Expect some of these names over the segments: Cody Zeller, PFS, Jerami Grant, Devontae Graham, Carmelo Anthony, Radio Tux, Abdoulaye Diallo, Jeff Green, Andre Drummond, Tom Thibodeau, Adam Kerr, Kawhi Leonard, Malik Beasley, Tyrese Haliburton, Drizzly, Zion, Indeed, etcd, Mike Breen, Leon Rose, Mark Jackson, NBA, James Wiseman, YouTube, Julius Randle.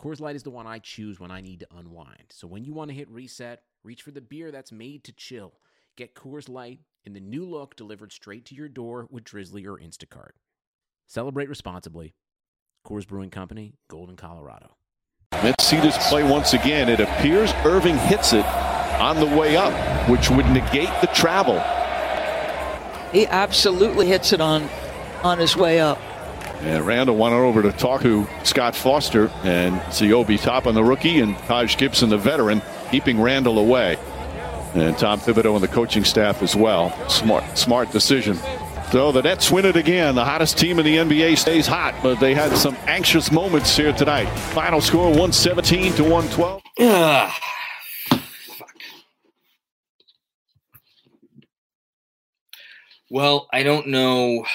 Coors Light is the one I choose when I need to unwind. So when you want to hit reset, reach for the beer that's made to chill. Get Coors Light in the new look delivered straight to your door with Drizzly or Instacart. Celebrate responsibly. Coors Brewing Company, Golden, Colorado. Let's see this play once again. It appears Irving hits it on the way up, which would negate the travel. He absolutely hits it on his way up. And Randle went over to talk to Scott Foster and see Obi Toppin, the rookie, and Taj Gibson, the veteran, keeping Randle away. And Tom Thibodeau and the coaching staff as well. Smart decision. So the Nets win it again. The hottest team in the NBA stays hot, but they had some anxious moments here tonight. Final score 117-112. Fuck. Well, I don't know.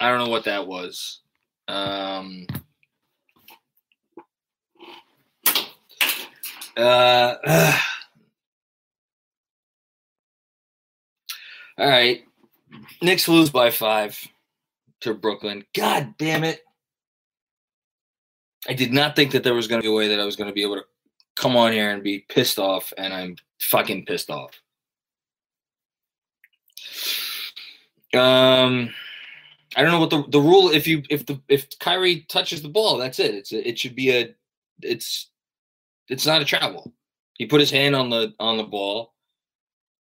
I don't know what that was. All right. Knicks lose by 5 to Brooklyn. God damn it. I did not think that there was going to be a way that I was going to be able to come on here and be pissed off, and I'm fucking pissed off. I don't know what the rule. If Kyrie touches the ball, that's it. It's not a travel. He put his hand on the ball.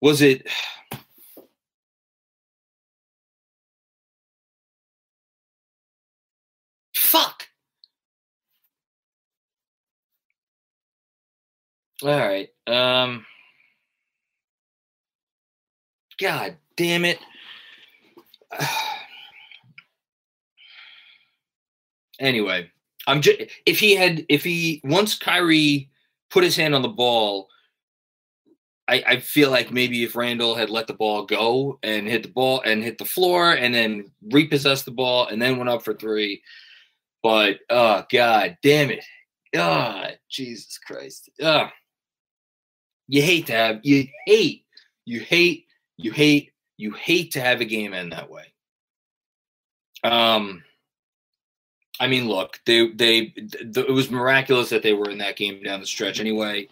Was it? Fuck. All right. God damn it. Anyway, once Kyrie put his hand on the ball, I feel like maybe if Randle had let the ball go and hit the ball and hit the floor and then repossessed the ball and then went up for three. But God damn it. Jesus Christ. You hate to have a game end that way. I mean, look, it was miraculous that they were in that game down the stretch anyway.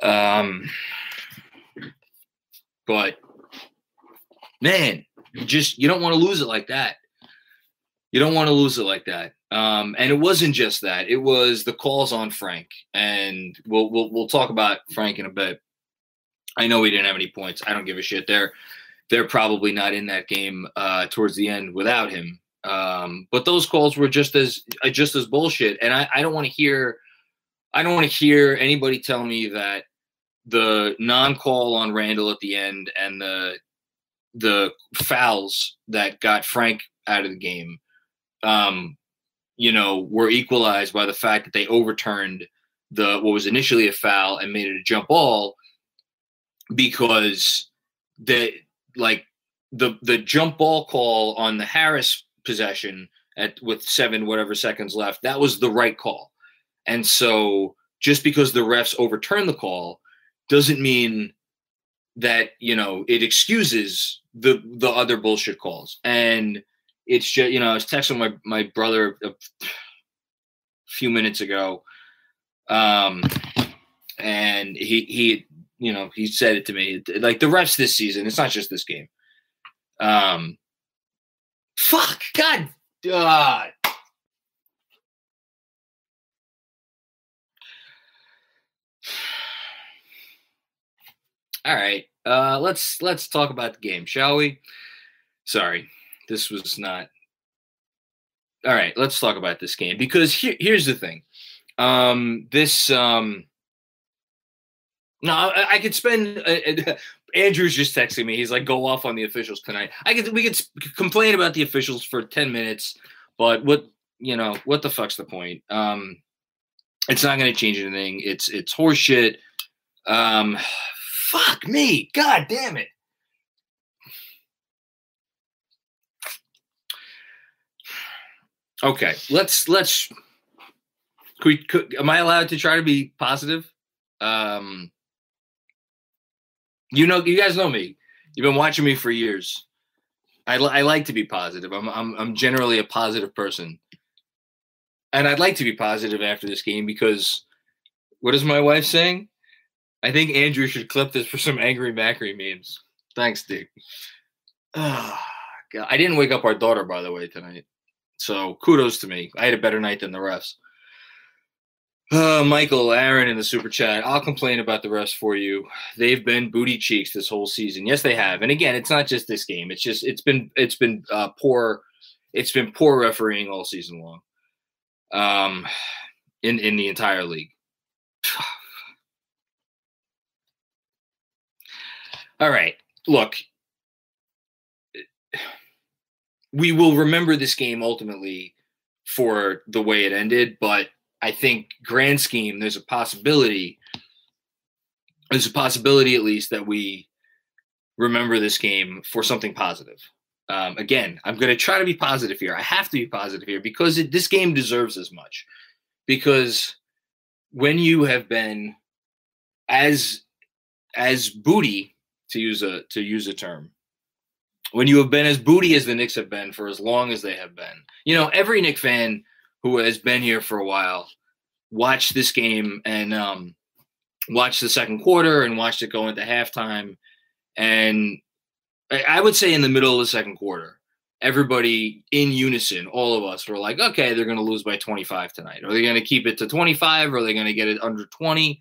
But, man, you don't want to lose it like that. You don't want to lose it like that. And it wasn't just that. It was the calls on Frank. And we'll talk about Frank in a bit. I know he didn't have any points. I don't give a shit. They're probably not in that game towards the end without him. But those calls were just as bullshit. And I don't want to hear anybody tell me that the non-call on Randle at the end and the fouls that got Frank out of the game, were equalized by the fact that they overturned what was initially a foul and made it a jump ball, because the jump ball call on the Harris possession with 7 whatever seconds left, that was the right call. And so just because the refs overturned the call doesn't mean that, you know, it excuses the other bullshit calls. And it's just, you know, I was texting my brother a few minutes ago. And he, you know, he said it to me, like, the refs this season, it's not just this game. Fuck, God. All right. Let's talk about the game, shall we? Sorry. This was not. All right. Let's talk about this game, because here's the thing. I could spend. Andrew's just texting me. He's like, "Go off on the officials tonight." We could complain about the officials for 10 minutes, but what the fuck's the point? It's not going to change anything. It's horseshit. Fuck me, God damn it. Okay, let's. Am I allowed to try to be positive? You know, you guys know me. You've been watching me for years. I like to be positive. I'm generally a positive person, and I'd like to be positive after this game, because what is my wife saying? I think Andrew should clip this for some angry Macri memes. Thanks, dude. Oh, God. I didn't wake up our daughter, by the way, tonight. So kudos to me. I had a better night than the refs. Michael, Aaron in the super chat. I'll complain about the refs for you. They've been booty cheeks this whole season. Yes, they have. And again, it's not just this game. It's just it's been poor. It's been poor refereeing all season long. In the entire league. All right. Look, we will remember this game ultimately for the way it ended, but I think grand scheme, there's a possibility at least that we remember this game for something positive. Again, I'm going to try to be positive here. I have to be positive here, because this game deserves as much, because when you have been as booty, to use a term, when you have been as booty as the Knicks have been for as long as they have been, you know, every Knicks fan who has been here for a while, watched this game and watched the second quarter and watched it go into halftime. And I would say in the middle of the second quarter, everybody in unison, all of us were like, okay, they're going to lose by 25 tonight. Are they going to keep it to 25? Are they going to get it under 20?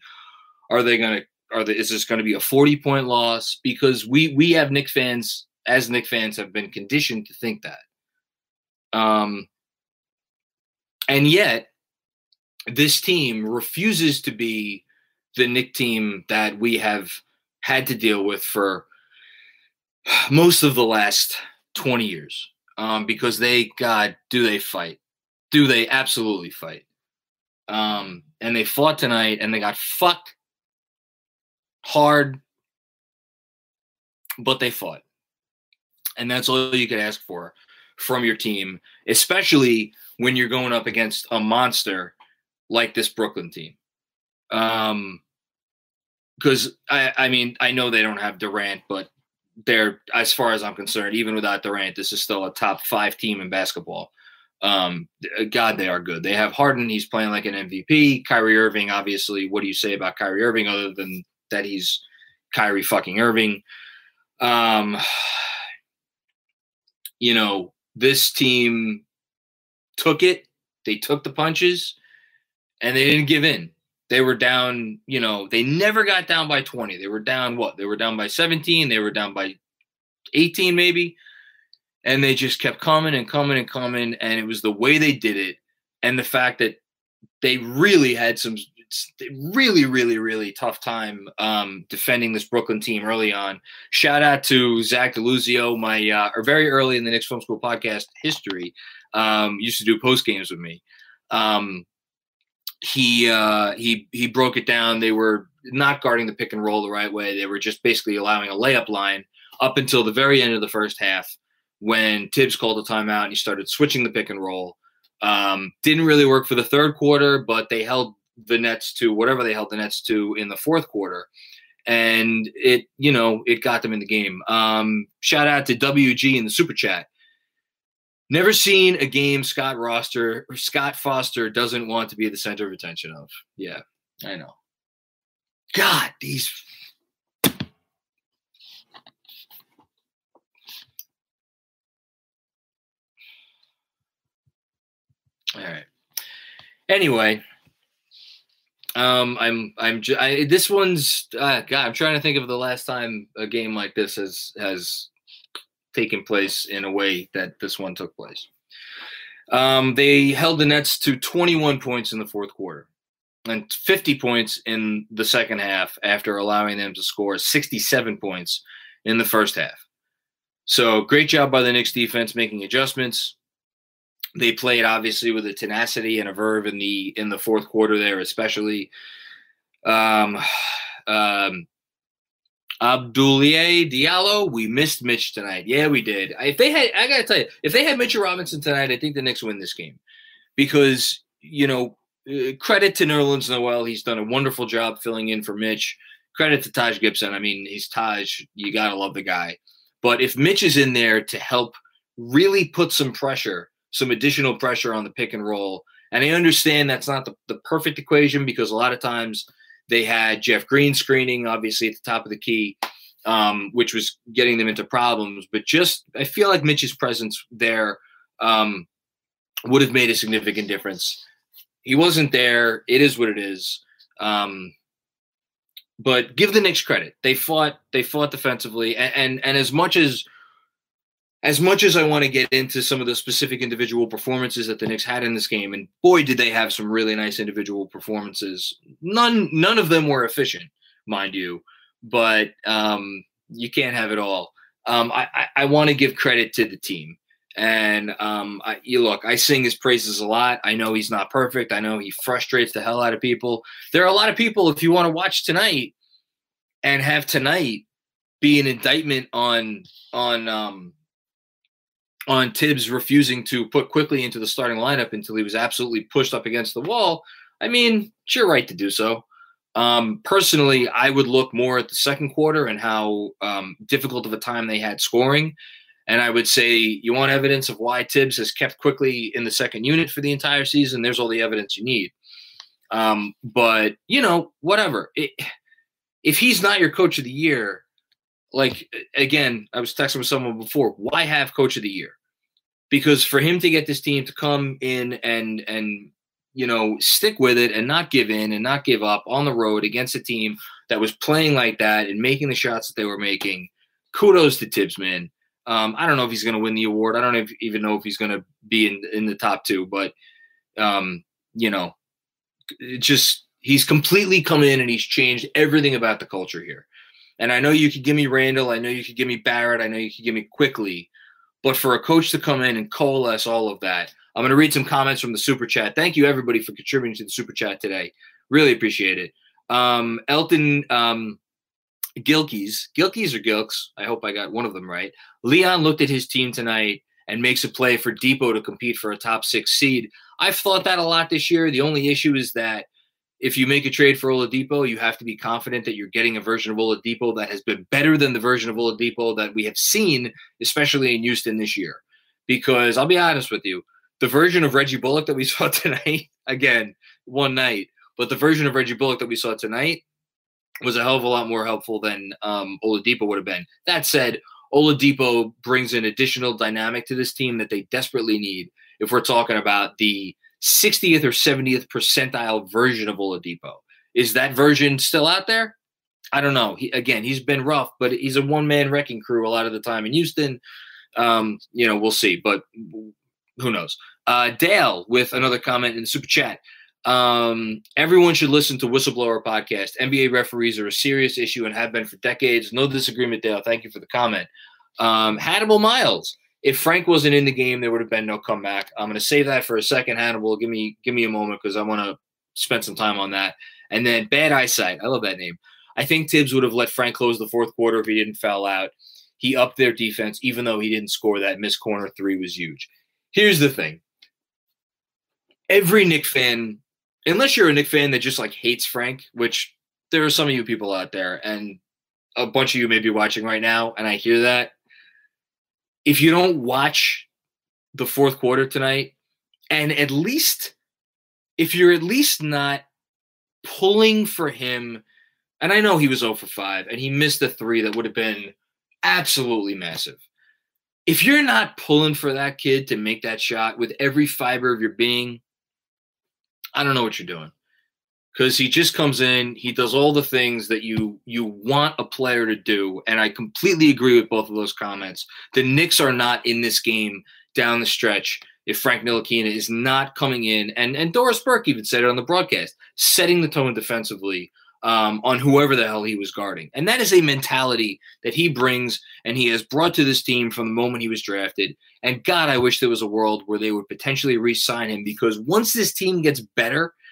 Is this going to be a 40-point loss? Because we have Knicks fans, as Knicks fans, have been conditioned to think that. And yet, this team refuses to be the Knicks team that we have had to deal with for most of the last 20 years. Because do they fight? Do they absolutely fight? And they fought tonight, and they got fucked hard, but they fought. And that's all you could ask for from your team, especially when you're going up against a monster like this Brooklyn team. Because, I mean, I know they don't have Durant, but they're, as far as I'm concerned, even without Durant, this is still a top 5 team in basketball. God, they are good. They have Harden. He's playing like an MVP. Kyrie Irving, obviously, what do you say about Kyrie Irving other than that he's Kyrie fucking Irving? You know, this team took it. They took the punches, and they didn't give in. They were down, you know, they never got down by 20. They were down what? They were down by 17. They were down by 18 maybe. And they just kept coming and coming and coming. And it was the way they did it, and the fact that they really had some really, really, really tough time defending this Brooklyn team early on. Shout out to Zach DeLuzio, my very early in the Knicks Film School podcast history. Used to do post games with me. He broke it down. They were not guarding the pick and roll the right way. They were just basically allowing a layup line up until the very end of the first half, when Tibbs called a timeout and he started switching the pick and roll. Didn't really work for the third quarter, but they held the Nets to whatever they held the Nets to in the fourth quarter. And it, you know, it got them in the game. Shout out to WG in the super chat. Never seen a game Scott Foster doesn't want to be the center of attention of. Yeah, I know. God, these. All right. Anyway, this one's God. I'm trying to think of the last time a game like this has taken place in a way that this one took place. They held the Nets to 21 points in the fourth quarter and 50 points in the second half after allowing them to score 67 points in the first half. So great job by the Knicks defense making adjustments. They played obviously with a tenacity and a verve in the fourth quarter there, especially. Abdoulaye Diallo, we missed Mitch tonight. Yeah, we did. I gotta tell you, if they had Mitchell Robinson tonight, I think the Knicks win this game because, you know, credit to Nerlens Noel. He's done a wonderful job filling in for Mitch. Credit to Taj Gibson. I mean, he's Taj. You gotta love the guy. But if Mitch is in there to help really put some additional pressure on the pick and roll. And I understand that's not the perfect equation because a lot of times they had Jeff Green screening, obviously, at the top of the key, which was getting them into problems. But just I feel like Mitch's presence there would have made a significant difference. He wasn't there. It is what it is. But give the Knicks credit. They fought defensively. And as much as I want to get into some of the specific individual performances that the Knicks had in this game, and boy, did they have some really nice individual performances. None of them were efficient, mind you, but you can't have it all. I want to give credit to the team. And I sing his praises a lot. I know he's not perfect. I know he frustrates the hell out of people. There are a lot of people, if you want to watch tonight and have tonight be an indictment on Tibbs refusing to put Quickley into the starting lineup until he was absolutely pushed up against the wall. I mean, it's your right to do so. Personally, I would look more at the second quarter and how difficult of a time they had scoring. And I would say you want evidence of why Tibbs has kept Quickley in the second unit for the entire season. There's all the evidence you need. But, you know, whatever. If he's not your coach of the year, like, again, I was texting with someone before, why have coach of the year? Because for him to get this team to come in and you know, stick with it and not give in and not give up on the road against a team that was playing like that and making the shots that they were making, kudos to Tibbs, man. I don't know if he's going to win the award. I don't even know if he's going to be in the top two. But, you know, he's completely come in and he's changed everything about the culture here. And I know you could give me Randall. I know you could give me Barrett. I know you could give me Quickley. But for a coach to come in and coalesce all of that, I'm going to read some comments from the Super Chat. Thank you, everybody, for contributing to the Super Chat today. Really appreciate it. Elton Gilkies or Gilks, I hope I got one of them right. Leon looked at his team tonight and makes a play for Depot to compete for a top six seed. I've thought that a lot this year. The only issue is that if you make a trade for Oladipo, you have to be confident that you're getting a version of Oladipo that has been better than the version of Oladipo that we have seen, especially in Houston this year. Because I'll be honest with you, the version of Reggie Bullock that we saw tonight, again, one night, but the version of Reggie Bullock that we saw tonight was a hell of a lot more helpful than Oladipo would have been. That said, Oladipo brings an additional dynamic to this team that they desperately need if we're talking about the 60th or 70th percentile version of Oladipo. Is that version still out there? I don't know. He's been rough, but he's a one-man wrecking crew a lot of the time in Houston. You know, we'll see, but who knows? Dale with another comment in the Super Chat. Everyone should listen to Whistleblower Podcast. NBA referees are a serious issue and have been for decades. No disagreement, Dale. Thank you for the comment. Hannibal Miles. If Frank wasn't in the game, there would have been no comeback. I'm going to save that for a second, Hannibal. Give me a moment because I want to spend some time on that. And then Bad Eyesight. I love that name. I think Tibbs would have let Frank close the fourth quarter if he didn't foul out. He upped their defense, even though he didn't score. That missed corner three was huge. Here's the thing. Every Knick fan unless you're a Knicks fan that just like hates Frank, which there are some of you people out there and a bunch of you may be watching right now. And I hear that. If you don't watch the fourth quarter tonight, and at least if you're at least not pulling for him, and I know he was 0 for 5 and he missed a three that would have been absolutely massive. If you're not pulling for that kid to make that shot with every fiber of your being, I don't know what you're doing. Because he just comes in, he does all the things that you want a player to do, and I completely agree with both of those comments. The Knicks are not in this game down the stretch if Frank Ntilikina is not coming in, and Doris Burke even said it on the broadcast, setting the tone defensively on whoever the hell he was guarding. And that is a mentality that he brings and he has brought to this team from the moment he was drafted. And God, I wish there was a world where they would potentially re-sign him, because once this team gets better –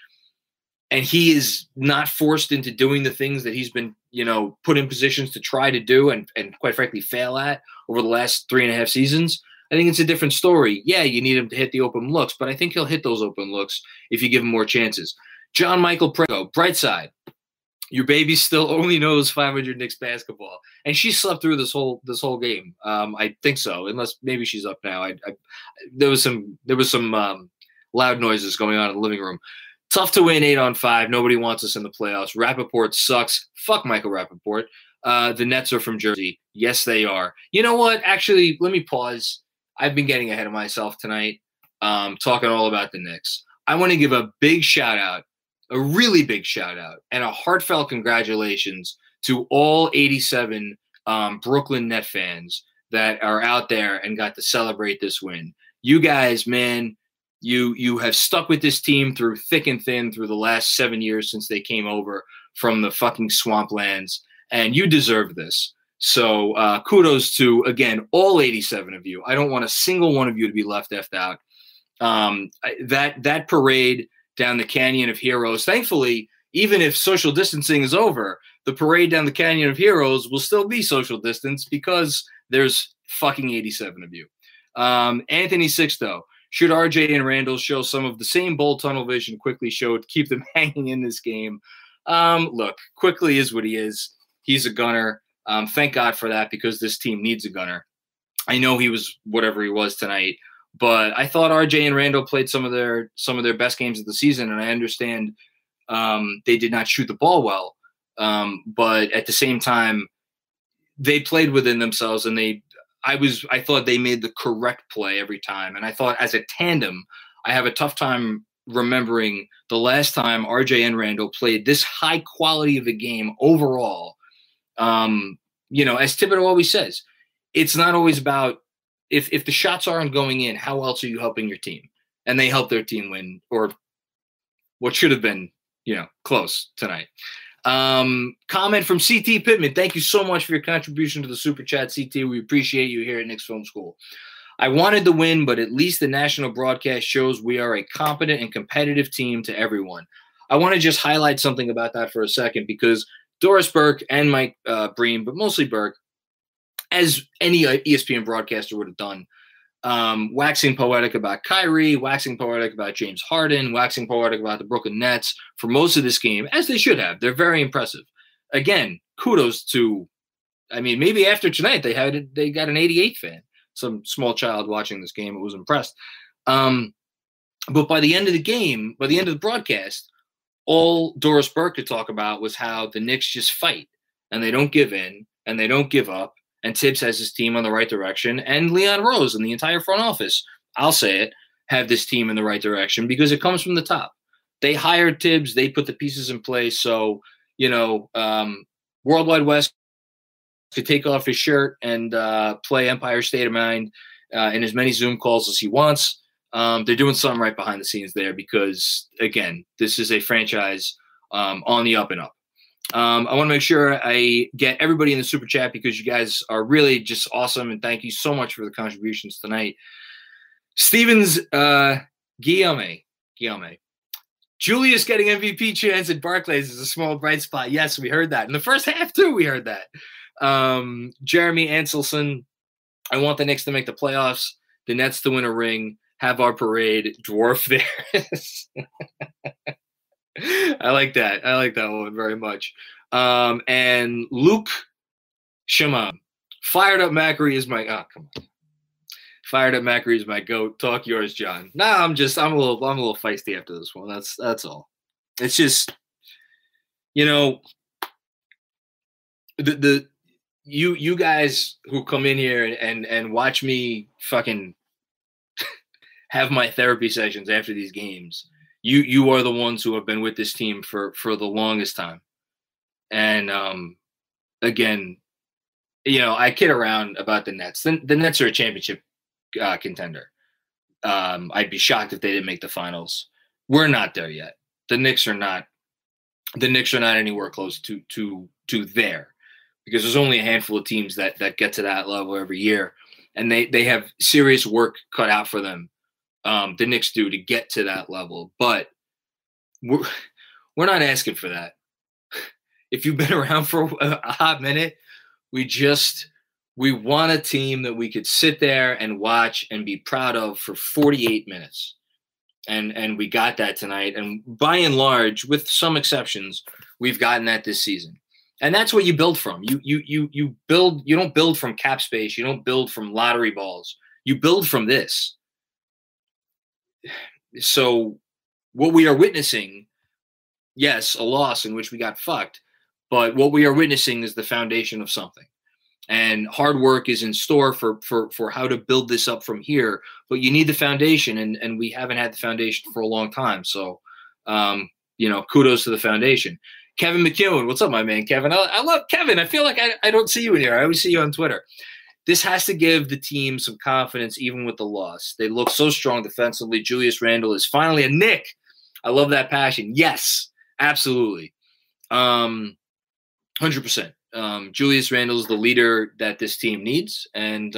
and he is not forced into doing the things that he's been, put in positions to try to do and quite frankly fail at over the last 3.5 seasons. I think it's a different story. Yeah, you need him to hit the open looks, but I think he'll hit those open looks if you give him more chances. John Michael Prego, bright side. Your baby still only knows 500 Knicks basketball, and she slept through this whole game. I think so, unless maybe she's up now. There was some loud noises going on in the living room. Tough to win 8-on-5. Nobody wants us in the playoffs. Rappaport sucks. Fuck Michael Rappaport. The Nets are from Jersey. Yes, they are. You know what? Actually, let me pause. I've been getting ahead of myself tonight, talking all about the Knicks. I want to give a big shout-out, a really big shout-out, and a heartfelt congratulations to all 87 Brooklyn Net fans that are out there and got to celebrate this win. You guys, man. You have stuck with this team through thick and thin through the last 7 years since they came over from the fucking swamplands, and you deserve this. So kudos to, again, all 87 of you. I don't want a single one of you to be left effed out. That parade down the Canyon of Heroes, thankfully, even if social distancing is over, the parade down the Canyon of Heroes will still be social distance because there's fucking 87 of you. Anthony Sixto. Should RJ and Randall show some of the same bold tunnel vision Quickley showed to keep them hanging in this game? Look, Quickley is what he is. He's a gunner. Thank God for that, because this team needs a gunner. I know he was whatever he was tonight, but I thought RJ and Randall played some of their best games of the season, and I understand they did not shoot the ball well, but at the same time, they played within themselves, and I thought they made the correct play every time. And I thought as a tandem, I have a tough time remembering the last time RJ and Randall played this high quality of a game overall. As Thibodeau always says, it's not always about if the shots aren't going in, how else are you helping your team? And they helped their team win, or what should have been, close tonight. Comment from CT Pittman. Thank you so much for your contribution to the Super Chat, CT. We appreciate you here at Knicks Film School. I wanted the win, but at least the national broadcast shows we are a competent and competitive team to everyone. I want to just highlight something about that for a second, because Doris Burke and Mike Breen, but mostly Burke, as any ESPN broadcaster would have done, waxing poetic about Kyrie, waxing poetic about James Harden, waxing poetic about the Brooklyn Nets for most of this game, as they should have. They're very impressive. Again, kudos to, maybe after tonight they got an 88 fan, some small child watching this game. It was impressed. But by the end of the game, by the end of the broadcast, all Doris Burke could talk about was how the Knicks just fight and they don't give in and they don't give up. And Tibbs has his team on the right direction. And Leon Rose and the entire front office, I'll say it, have this team in the right direction because it comes from the top. They hired Tibbs. They put the pieces in place. So, World Wide West could take off his shirt and play Empire State of Mind in as many Zoom calls as he wants. They're doing something right behind the scenes there because, again, this is a franchise on the up and up. I want to make sure I get everybody in the Super Chat because you guys are really just awesome, and thank you so much for the contributions tonight. Stevens Guillaume. Julius getting MVP chance at Barclays is a small bright spot. Yes, we heard that. In the first half, too, we heard that. Jeremy Anselson, I want the Knicks to make the playoffs, the Nets to win a ring, have our parade, dwarf theirs. I like that. I like that one very much. And Luke Shimon. Fired Up Macri is my come on. Fired Up Macri is my goat. Talk yours, John. Nah, I'm a little feisty after this one. That's all. It's just, you know, the you guys who come in here and watch me fucking have my therapy sessions after these games. You are the ones who have been with this team for the longest time. And again, you know, I kid around about the Nets. The Nets are a championship contender. I'd be shocked if they didn't make the finals. We're not there yet. The Knicks are not anywhere close to there, because there's only a handful of teams that get to that level every year, and they have serious work cut out for them. The Knicks do, to get to that level, but we're not asking for that. If you've been around for a hot minute, we want a team that we could sit there and watch and be proud of for 48 minutes. And we got that tonight. And by and large, with some exceptions, we've gotten that this season. And that's what you build from. You build, you don't build from cap space. You don't build from lottery balls. You build from this. So what we are witnessing, yes, a loss in which we got fucked, but what we are witnessing is the foundation of something. And hard work is in store for how to build this up from here. But you need the foundation, and we haven't had the foundation for a long time. So, you know, kudos to the foundation. Kevin McEwen, what's up, my man, Kevin? I love Kevin. I feel like I don't see you in here. I always see you on Twitter. This has to give the team some confidence, even with the loss. They look so strong defensively. Julius Randle is finally a Knick. I love that passion. Yes, absolutely. 100%. Julius Randle is the leader that this team needs, and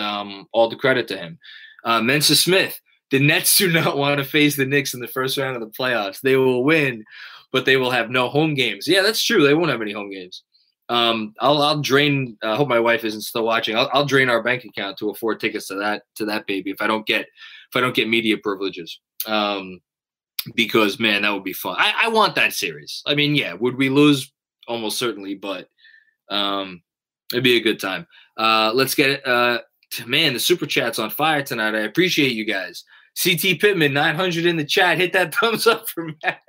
all the credit to him. Mensah Smith, the Nets do not want to face the Knicks in the first round of the playoffs. They will win, but they will have no home games. Yeah, that's true. They won't have any home games. I'll drain. I hope my wife isn't still watching. I'll drain our bank account to afford tickets to that baby if I don't get media privileges. Because man, that would be fun. I want that series. I mean, yeah, would we lose? Almost certainly, but it'd be a good time. Let's get it. Man, the super chat's on fire tonight. I appreciate you guys. CT Pittman, 900 in the chat. Hit that thumbs up for Matt.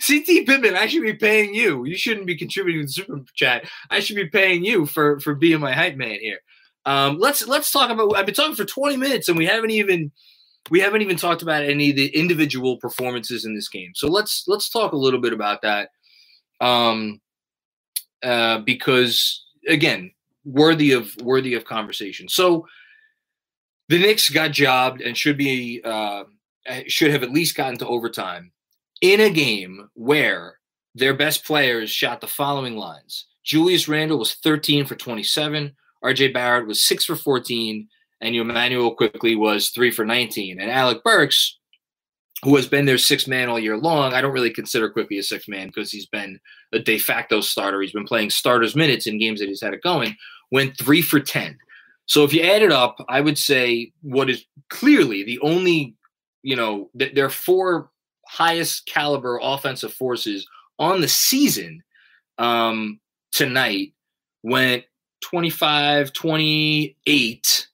CT Pittman, I should be paying you. You shouldn't be contributing to the super chat. I should be paying you for being my hype man here. Let's talk about. I've been talking for 20 minutes and we haven't even talked about any of the individual performances in this game. So let's talk a little bit about that. Because again, worthy of conversation. So the Knicks got jobbed and should have at least gotten to overtime in a game where their best players shot the following lines. Julius Randle was 13 for 27. R.J. Barrett was 6 for 14. And Emmanuel Quickley was 3 for 19. And Alec Burks, who has been their sixth man all year long. I don't really consider Quickley a sixth man because he's been a de facto starter. He's been playing starters minutes in games that he's had it going, went 3 for 10. So if you add it up, I would say what is clearly the only, you know, their four highest caliber offensive forces on the season tonight went 25, 28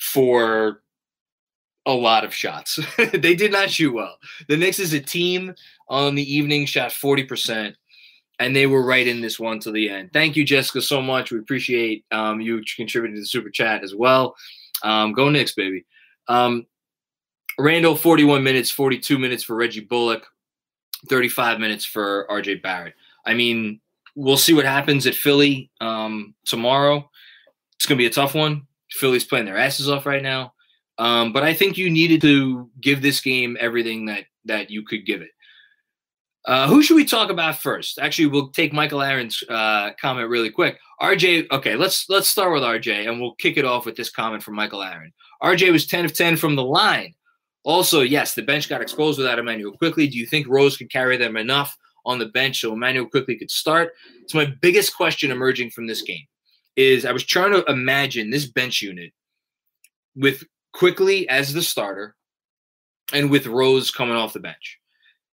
for a lot of shots. They did not shoot well. The Knicks as a team on the evening shot 40%, and they were right in this one till the end. Thank you, Jessica, so much. We appreciate you contributing to the super chat as well. Go Knicks, baby. Randle, 41 minutes, 42 minutes for Reggie Bullock, 35 minutes for RJ Barrett. I mean, we'll see what happens at Philly tomorrow. It's going to be a tough one. Philly's playing their asses off right now. But I think you needed to give this game everything that you could give it. Who should we talk about first? Actually, we'll take Michael Aaron's comment really quick. RJ, okay, let's start with RJ, and we'll kick it off with this comment from Michael Aaron. RJ was 10 of 10 from the line. Also, yes, the bench got exposed without Emmanuel Quickley. Do you think Rose could carry them enough on the bench so Emmanuel Quickley could start? It's my biggest question emerging from this game is I was trying to imagine this bench unit with Quickley as the starter and with Rose coming off the bench.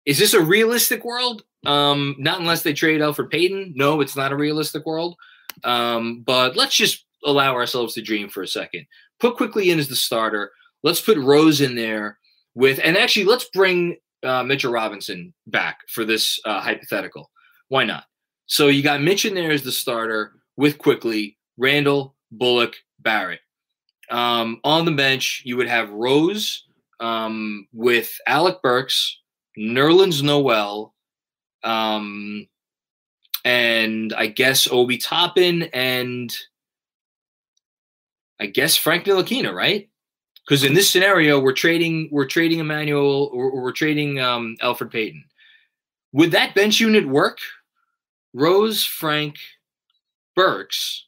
Is this a realistic world? Not unless they trade Elfrid Payton. No, it's not a realistic world. But let's just allow ourselves to dream for a second. Put Quickley in as the starter. Let's put Rose in there with, and actually let's bring Mitchell Robinson back for this hypothetical. Why not? So you got Mitch in there as the starter with Quickley, Randle, Bullock, Barrett. On the bench, you would have Rose with Alec Burks, Nerlens Noel, and I guess Obi Toppin, and I guess Frank Ntilikina, right? Because in this scenario, we're trading Emmanuel, or we're trading Elfrid Payton. Would that bench unit work? Rose, Frank, Burks,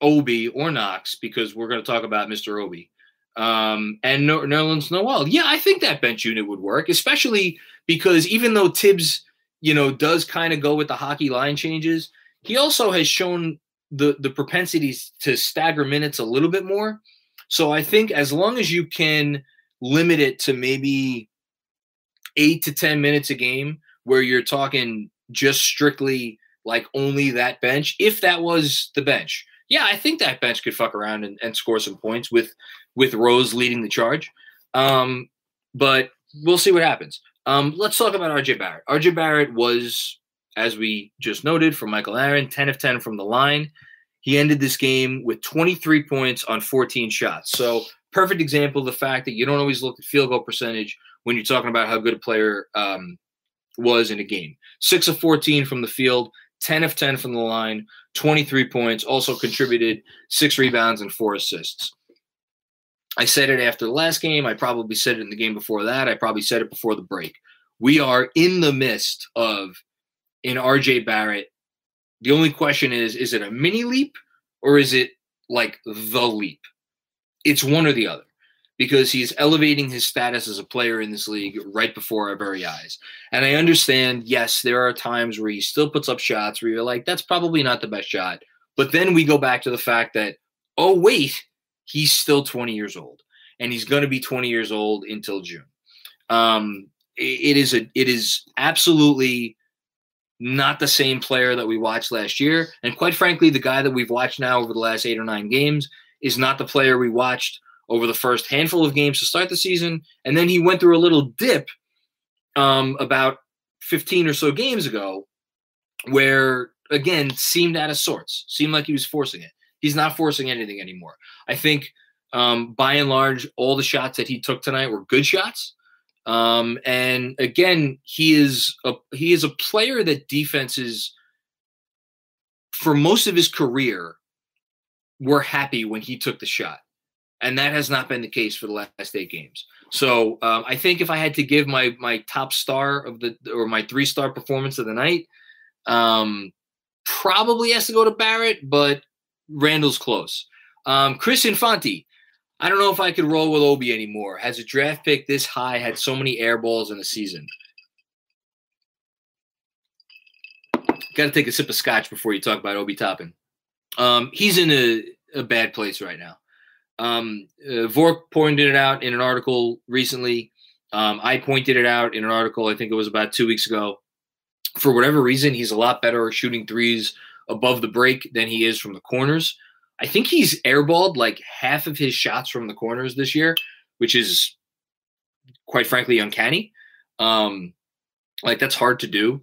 Obi, or Knox, because we're going to talk about Mr. Obi, and Nerlens Noel. Yeah, I think that bench unit would work, especially because even though Tibbs, does kind of go with the hockey line changes, he also has shown the propensities to stagger minutes a little bit more. So I think as long as you can limit it to maybe 8 to 10 minutes a game where you're talking just strictly like only that bench, if that was the bench, yeah, I think that bench could fuck around and score some points with Rose leading the charge. But we'll see what happens. Let's talk about R.J. Barrett. R.J. Barrett was, as we just noted from Michael Aaron, 10 of 10 from the line. He ended this game with 23 points on 14 shots. So perfect example of the fact that you don't always look at field goal percentage when you're talking about how good a player was in a game. 6 of 14 from the field, 10 of 10 from the line, 23 points, also contributed 6 rebounds and 4 assists. I said it after the last game. I probably said it in the game before that. I probably said it before the break. We are in the midst of an R.J. Barrett. The only question is it a mini leap or is it like the leap? It's one or the other, because he's elevating his status as a player in this league right before our very eyes. And I understand, yes, there are times where he still puts up shots where you're like, that's probably not the best shot. But then we go back to the fact that, oh, wait, he's still 20 years old, and he's going to be 20 years old until June. It is absolutely not the same player that we watched last year. And quite frankly, the guy that we've watched now over the last 8 or 9 games is not the player we watched over the first handful of games to start the season. And then he went through a little dip about 15 or so games ago where, again, seemed out of sorts, seemed like he was forcing it. He's not forcing anything anymore. I think by and large, all the shots that he took tonight were good shots. And again, he is a player that defenses for most of his career were happy when he took the shot. And that has not been the case for the last 8 games. So I think if I had to give my top star of the, or my 3-star performance of the night, probably has to go to Barrett, but Randall's close. Chris Infante, I don't know if I could roll with Obi anymore. Has a draft pick this high had so many air balls in a season? Got to take a sip of scotch before you talk about Obi Toppin. He's in a bad place right now. Vork pointed it out in an article recently. I pointed it out in an article, I think it was about 2 weeks ago. For whatever reason, he's a lot better at shooting threes above the break than he is from the corners. I think he's airballed like half of his shots from the corners this year, which is quite frankly uncanny. Like that's hard to do.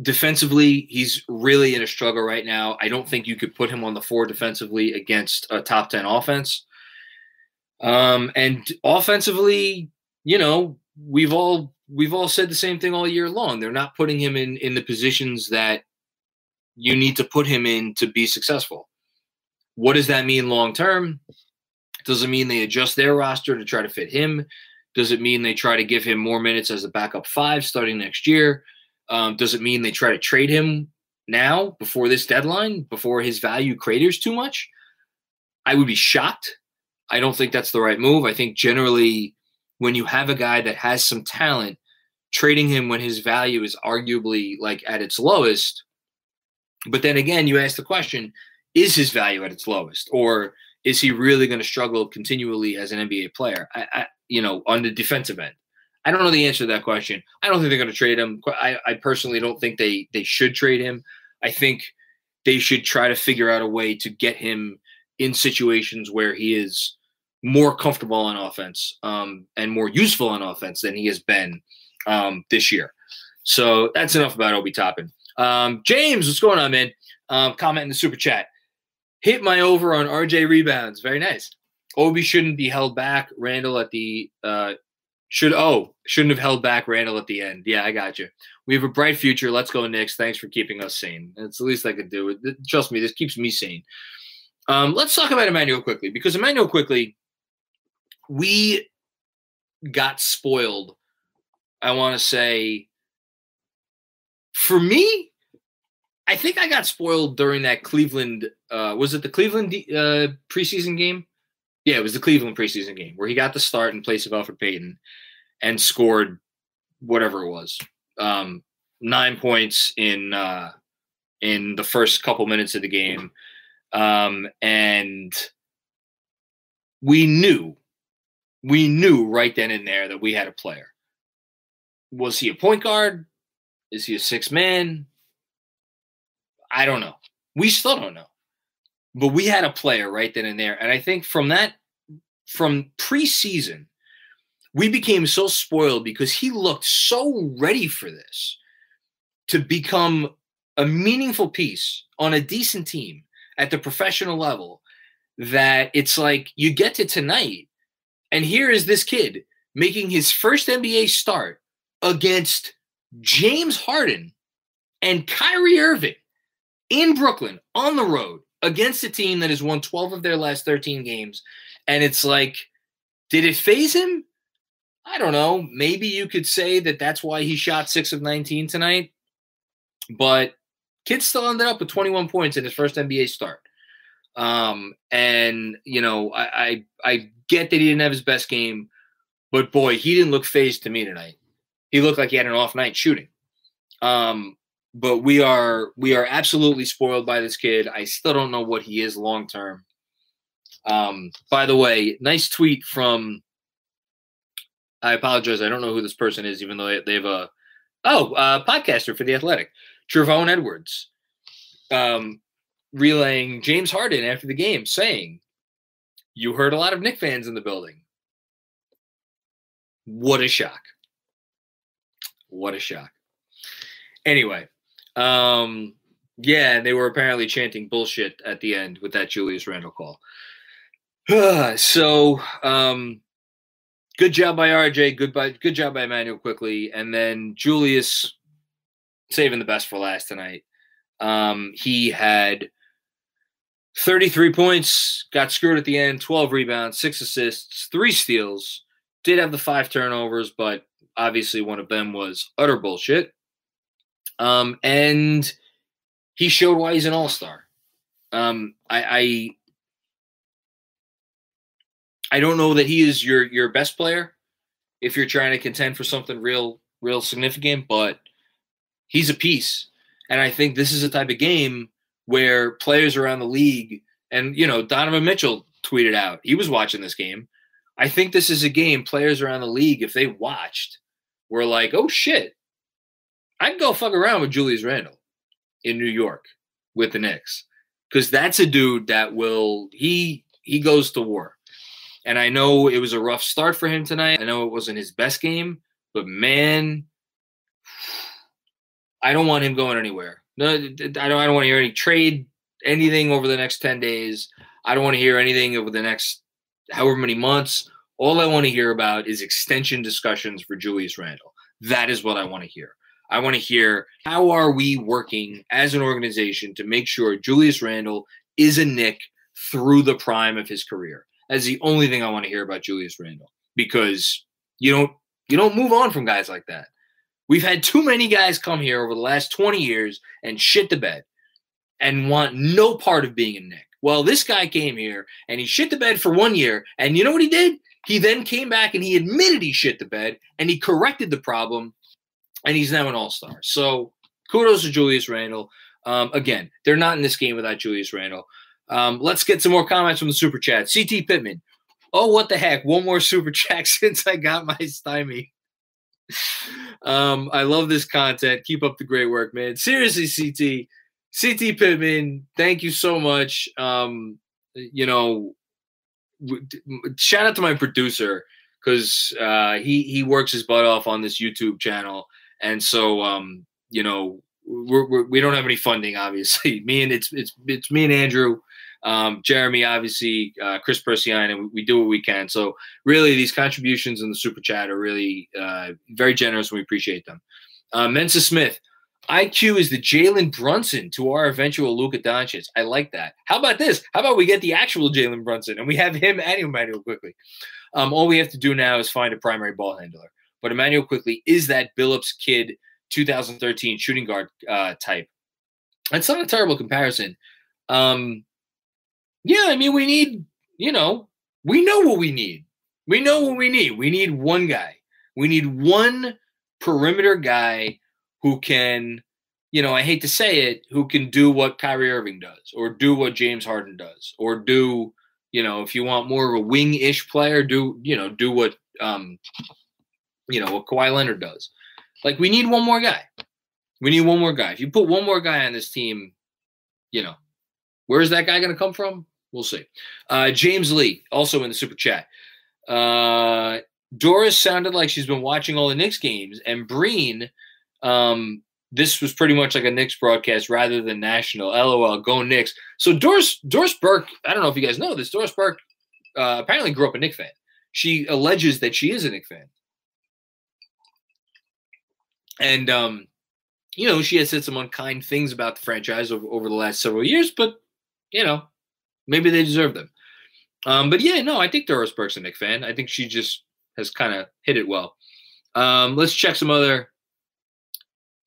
Defensively, he's really in a struggle right now. I don't think you could put him on the floor defensively against a top 10 offense. And offensively, we've all said the same thing all year long. They're not putting him in the positions that you need to put him in to be successful. What does that mean long-term? Does it mean they adjust their roster to try to fit him? Does it mean they try to give him more minutes as a backup 5 starting next year? Does it mean they try to trade him now before this deadline, before his value craters too much? I would be shocked. I don't think that's the right move. I think generally when you have a guy that has some talent, trading him when his value is arguably like at its lowest. But then again, you ask the question, is his value at its lowest, or is he really going to struggle continually as an NBA player? I on the defensive end, I don't know the answer to that question. I don't think they're going to trade him. I personally don't think they should trade him. I think they should try to figure out a way to get him in situations where he is more comfortable on offense and more useful on offense than he has been this year. So that's enough about Obi Toppin. James, what's going on, man? Comment in the super chat. Hit my over on RJ rebounds. Very nice. Obi shouldn't be held back. Randall at the shouldn't have held back Randall at the end. Yeah, I got you. We have a bright future. Let's go, Knicks. Thanks for keeping us sane. That's the least I could do. Trust me, this keeps me sane. Let's talk about Emmanuel Quickley, because Emmanuel Quickley, we got spoiled, I want to say. For me, I think I got spoiled during that Cleveland was it the Cleveland preseason game? Yeah, it was the Cleveland preseason game where he got the start in place of Elfrid Payton and scored whatever it was, 9 points in the first couple minutes of the game. And we knew right then and there that we had a player. Was he a point guard? Is he a six man? I don't know. We still don't know, but we had a player right then and there. And I think from preseason, we became so spoiled because he looked so ready for this to become a meaningful piece on a decent team at the professional level, that it's like you get to tonight and here is this kid making his first NBA start against James Harden and Kyrie Irving in Brooklyn on the road against a team that has won 12 of their last 13 games. And it's like, did it faze him? I don't know. Maybe you could say that that's why he shot 6 of 19 tonight, but kid still ended up with 21 points in his first NBA start. And, you know, I get that he didn't have his best game, but boy, he didn't look phased to me tonight. He looked like he had an off night shooting. But we are absolutely spoiled by this kid. I still don't know what he is long term. By the way, nice tweet from – I apologize. I don't know who this person is, even though they have a – podcaster for The Athletic. Trevon Edwards relaying James Harden after the game, saying, "You heard a lot of Knick fans in the building." What a shock. What a shock. Anyway, yeah, and they were apparently chanting bullshit at the end with that Julius Randle call. So good job by RJ. Good job by Emmanuel Quickley. And then Julius – saving the best for last tonight. He had 33 points, got screwed at the end, 12 rebounds, 6 assists, 3 steals, did have the 5 turnovers, but obviously one of them was utter bullshit. And he showed why he's an all-star. I don't know that he is your best player if you're trying to contend for something real significant, but he's a piece. And I think this is a type of game where players around the league, and, you know, Donovan Mitchell tweeted out, he was watching this game. I think this is a game players around the league, if they watched, were like, oh shit, I can go fuck around with Julius Randle in New York with the Knicks. Because that's a dude that will, he goes to war. And I know it was a rough start for him tonight. I know it wasn't his best game, but man, I don't want him going anywhere. No, I don't want to hear any trade, anything over the next 10 days. I don't want to hear anything over the next however many months. All I want to hear about is extension discussions for Julius Randle. That is what I want to hear. I want to hear, how are we working as an organization to make sure Julius Randle is a Knick through the prime of his career? That's the only thing I want to hear about Julius Randle, because you don't move on from guys like that. We've had too many guys come here over the last 20 years and shit the bed and want no part of being a Knick. Well, this guy came here and he shit the bed for 1 year, and you know what he did? He then came back and he admitted he shit the bed, and he corrected the problem, and he's now an all-star. So kudos to Julius Randle. Again, they're not in this game without Julius Randle. Let's get some more comments from the Super Chat. CT Pittman, oh, what the heck, one more Super Chat since I got my stymie. I love this content. Keep up the great work, man. Seriously, CT Pittman, thank you so much. Shout out to my producer because he works his butt off on this YouTube channel, and so we don't have any funding, obviously. It's me and Andrew, Jeremy, obviously, Chris Persian, and we do what we can. So really, these contributions in the super chat are really very generous, and we appreciate them. Mensa Smith, IQ is the Jalen Brunson to our eventual Luka Doncic. I like that. How about this? How about we get the actual Jalen Brunson and we have him and Emmanuel Quickley? All we have to do now is find a primary ball handler. But Emmanuel Quickley is that Billups kid 2013 shooting guard type. That's not a terrible comparison. We need, we know what we need. We know what we need. We need one guy. We need one perimeter guy who can, I hate to say it, who can do what Kyrie Irving does or do what James Harden does or do, if you want more of a wing-ish player, do what, what Kawhi Leonard does. Like, we need one more guy. We need one more guy. If you put one more guy on this team, where is that guy going to come from? We'll see. James Lee, also in the super chat. Doris sounded like she's been watching all the Knicks games, and Breen, this was pretty much like a Knicks broadcast rather than national. LOL, go Knicks. So Doris Burke, I don't know if you guys know this, Doris Burke apparently grew up a Knicks fan. She alleges that she is a Knicks fan. And, she has said some unkind things about the franchise over the last several years, but, maybe they deserve them. I think Doris Burke's a Knicks fan. I think she just has kind of hit it well. Let's check some other.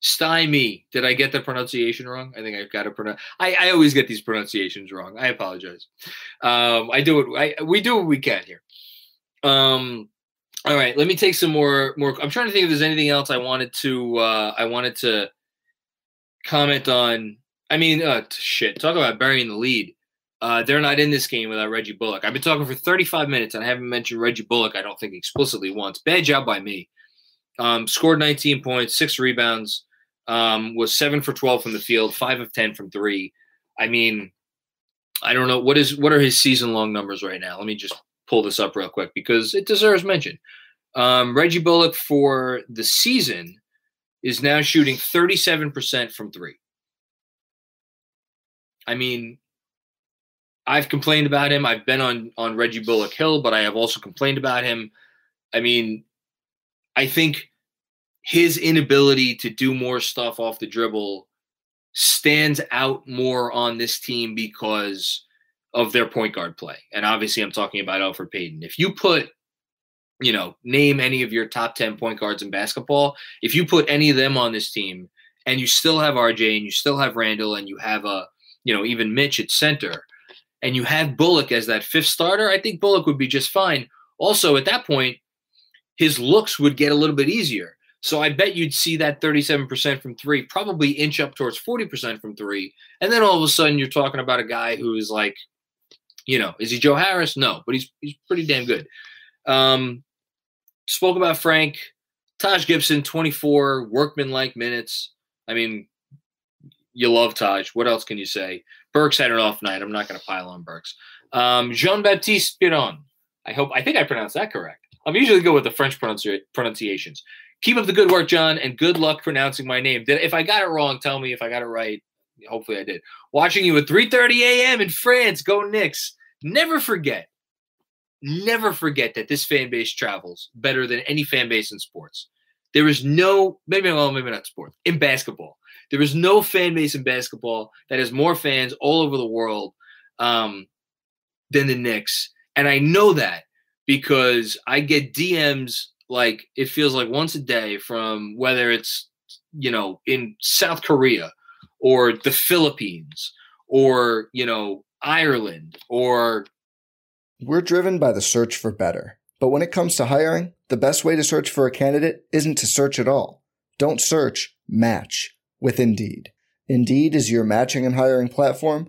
Stymie. Did I get the pronunciation wrong? I think I've got to pronounce. I always get these pronunciations wrong. I apologize. We do what we can here. All right, let me take some more. I'm trying to think if there's anything else I wanted to comment on. I mean, shit. Talk about burying the lead. They're not in this game without Reggie Bullock. I've been talking for 35 minutes, and I haven't mentioned Reggie Bullock, I don't think, explicitly once. Bad job by me. Scored 19 points, 6 rebounds, was 7 for 12 from the field, 5 of 10 from 3. I mean, I don't know. What are his season-long numbers right now? Let me just pull this up real quick because it deserves mention. Reggie Bullock for the season is now shooting 37% from three. I mean, I've complained about him. I've been on Reggie Bullock Hill, but I have also complained about him. I mean, I think his inability to do more stuff off the dribble stands out more on this team because of their point guard play. And obviously I'm talking about Elfrid Payton. If you put, name any of your top 10 point guards in basketball, if you put any of them on this team and you still have RJ and you still have Randall and you have even Mitch at center and you have Bullock as that fifth starter, I think Bullock would be just fine. Also at that point, his looks would get a little bit easier. So I bet you'd see that 37% from three probably inch up towards 40% from three. And then all of a sudden you're talking about a guy who is like, is he Joe Harris? No, but he's pretty damn good. Spoke about Frank. Taj Gibson, 24 workman-like minutes. I mean, you love Taj. What else can you say? Burks had an off night. I'm not going to pile on Burks. Jean-Baptiste Piron. I think I pronounced that correct. I'm usually good with the French pronunciations. Keep up the good work, John, and good luck pronouncing my name. If I got it wrong, tell me. If I got it right, hopefully I did. Watching you at 3:30 a.m. in France. Go Knicks. Never forget that this fan base travels better than any fan base in sports. There is no – maybe not sports. In basketball. There is no fan base in basketball that has more fans all over the world than the Knicks. And I know that because I get DMs like it feels like once a day from whether it's, in South Korea – or the Philippines, or, Ireland, or... We're driven by the search for better. But when it comes to hiring, the best way to search for a candidate isn't to search at all. Don't search, match with Indeed. Indeed is your matching and hiring platform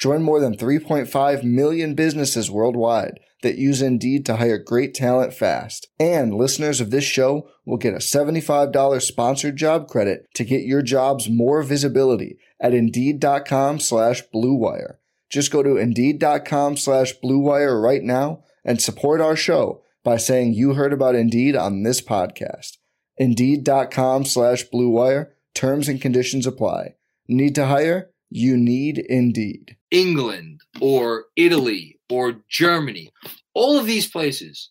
Join more than 3.5 million businesses worldwide that use Indeed to hire great talent fast. And listeners of this show will get a $75 sponsored job credit to get your jobs more visibility at Indeed.com/Blue Wire. Just go to Indeed.com/Blue Wire right now and support our show by saying you heard about Indeed on this podcast. Indeed.com/Blue Wire. Terms and conditions apply. Need to hire? You need Indeed. England or Italy or Germany, all of these places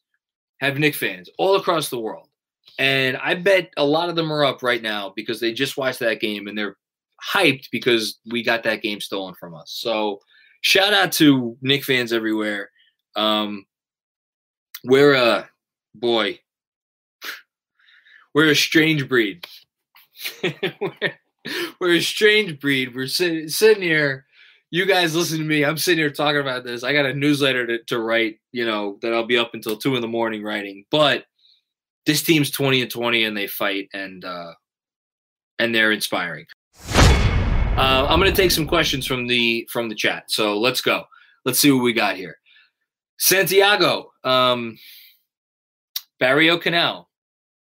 have Knicks fans all across the world. And I bet a lot of them are up right now because they just watched that game and they're hyped because we got that game stolen from us. So shout out to Knicks fans everywhere. We're a strange breed. We're a strange breed. We're sitting here. You guys listen to me. I'm sitting here talking about this. I got a newsletter to write, that I'll be up until 2 in the morning writing. But this team's 20-20, and they fight, and they're inspiring. I'm going to take some questions from the chat. So let's go. Let's see what we got here. Santiago, Barrio Canal.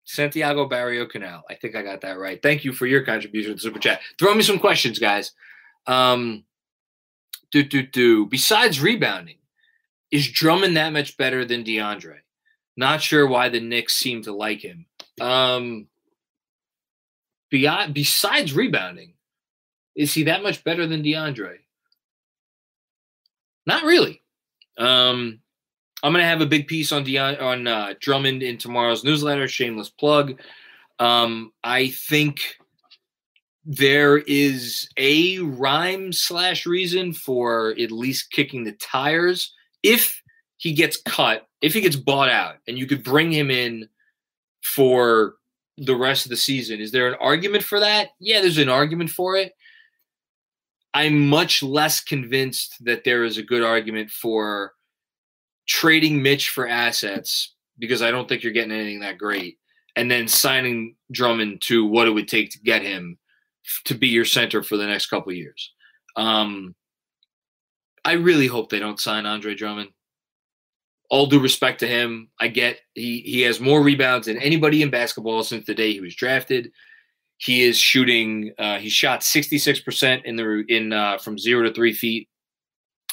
Santiago Barrio Canal. I think I got that right. Thank you for your contribution to Super Chat. Throw me some questions, guys. Besides rebounding, is Drummond that much better than DeAndre? Not sure why the Knicks seem to like him. Besides rebounding, is he that much better than DeAndre? Not really. I'm going to have a big piece on Drummond in tomorrow's newsletter, shameless plug. I think there is a rhyme/reason for at least kicking the tires. If he gets cut, if he gets bought out, and you could bring him in for the rest of the season, is there an argument for that? Yeah, there's an argument for it. I'm much less convinced that there is a good argument for trading Mitch for assets, because I don't think you're getting anything that great, and then signing Drummond to what it would take to get him to be your center for the next couple of years. I really hope they don't sign Andre Drummond. All due respect to him, I get he has more rebounds than anybody in basketball since the day he was drafted. He is shooting. He shot 66% in from 0 to 3 feet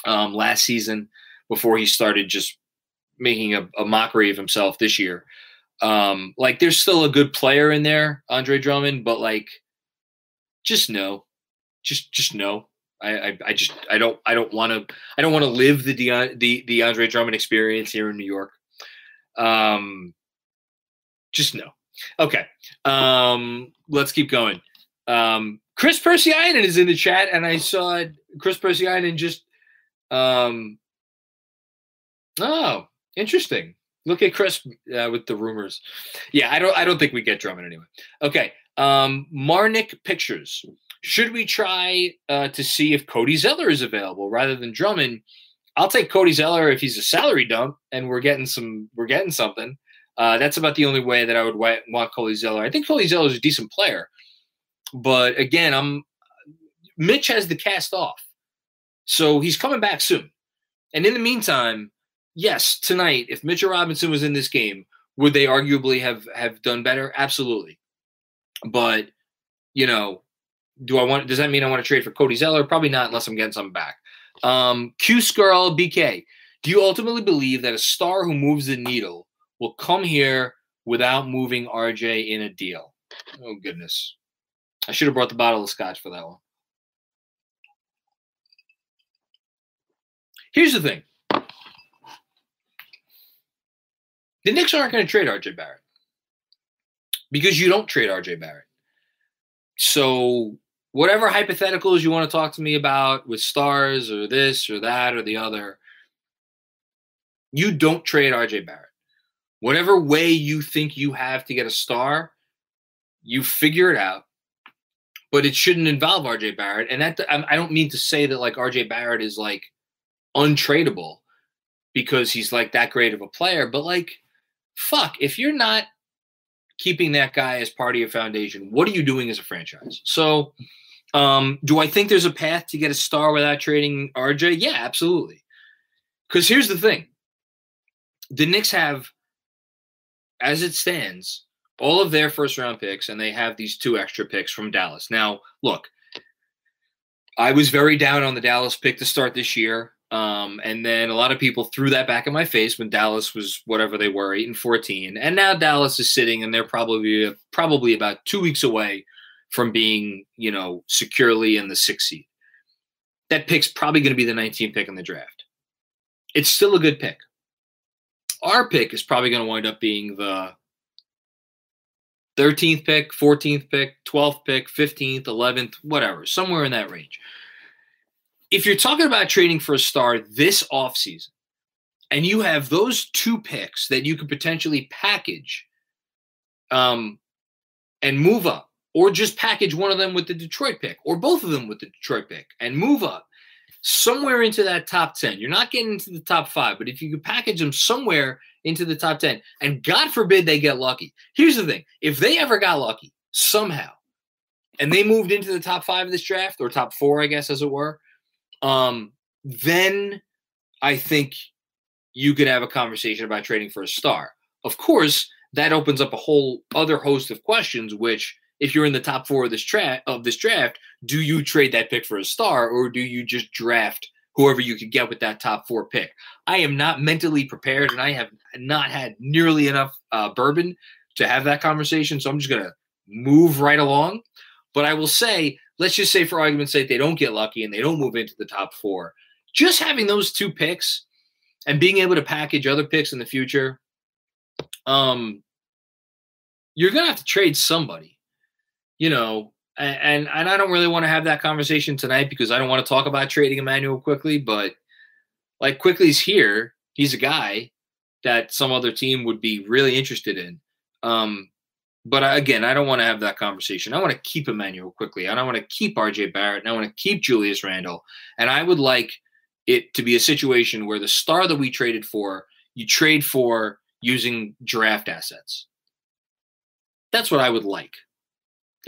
last season, before he started just making a mockery of himself this year. There's still a good player in there, Andre Drummond, but just no. I don't want to live the Andre Drummond experience here in New York. Just no. Okay. Let's keep going. Chris Persianen is in the chat, and I saw Chris Persianen just, oh, interesting. Look at Chris with the rumors. Yeah, I don't think we get Drummond anyway. Okay. Marnik Pictures. Should we try to see if Cody Zeller is available rather than Drummond? I'll take Cody Zeller if he's a salary dump and we're getting something. That's about the only way that I would want Cody Zeller. I think Cody Zeller is a decent player, but again, Mitch has the cast off, so he's coming back soon. And in the meantime, yes, tonight, if Mitchell Robinson was in this game, would they arguably have done better? Absolutely. But, does that mean I want to trade for Cody Zeller? Probably not, unless I'm getting something back. Q-Skirl BK, do you ultimately believe that a star who moves the needle will come here without moving RJ in a deal? Oh, goodness. I should have brought the bottle of scotch for that one. Here's the thing. The Knicks aren't going to trade R.J. Barrett because you don't trade R.J. Barrett. So whatever hypotheticals you want to talk to me about with stars or this or that or the other, you don't trade R.J. Barrett. Whatever way you think you have to get a star, you figure it out. But it shouldn't involve R.J. Barrett. And that I don't mean to say that R.J. Barrett is untradeable because he's that great of a player, but fuck, if you're not keeping that guy as part of your foundation, what are you doing as a franchise? So do I think there's a path to get a star without trading RJ? Yeah, absolutely. Because here's the thing. The Knicks have, as it stands, all of their first-round picks, and they have these two extra picks from Dallas. Now, look, I was very down on the Dallas pick to start this year, and then a lot of people threw that back in my face when Dallas was whatever they were, 8-14, and now Dallas is sitting, and they're probably about 2 weeks away from being, you know, securely in the sixth seed. That pick's probably going to be the 19th pick in the draft. It's still a good pick. Our pick is probably going to wind up being the 13th pick, 14th pick, 12th pick, 15th, 11th, whatever, somewhere in that range. If you're talking about trading for a star this offseason and you have those two picks that you could potentially package and move up, or just package one of them with the Detroit pick or both of them with the Detroit pick and move up, somewhere into that top 10. You're not getting into the top 5, but if you could package them somewhere into the top 10, and God forbid they get lucky. Here's the thing. If they ever got lucky somehow, and they moved into the top 5 of this draft, or top 4, I guess, as it were, then I think you could have a conversation about trading for a star. Of course, that opens up a whole other host of questions, which if you're in the top 4 of this draft, do you trade that pick for a star, or do you just draft whoever you could get with that top 4 pick? I am not mentally prepared, and I have not had nearly enough bourbon to have that conversation, so I'm just going to move right along. But I will say, let's just say for argument's sake, they don't get lucky and they don't move into the top 4. Just having those two picks and being able to package other picks in the future, you're going to have to trade somebody. You know, and I don't really want to have that conversation tonight because I don't want to talk about trading Emmanuel Quickley, but like Quickley's here. He's a guy that some other team would be really interested in. But I don't want to have that conversation. I want to keep Emmanuel Quickley. I don't want to keep R.J. Barrett, and I want to keep Julius Randle. And I would like it to be a situation where the star that we traded for, you trade for using draft assets. That's what I would like.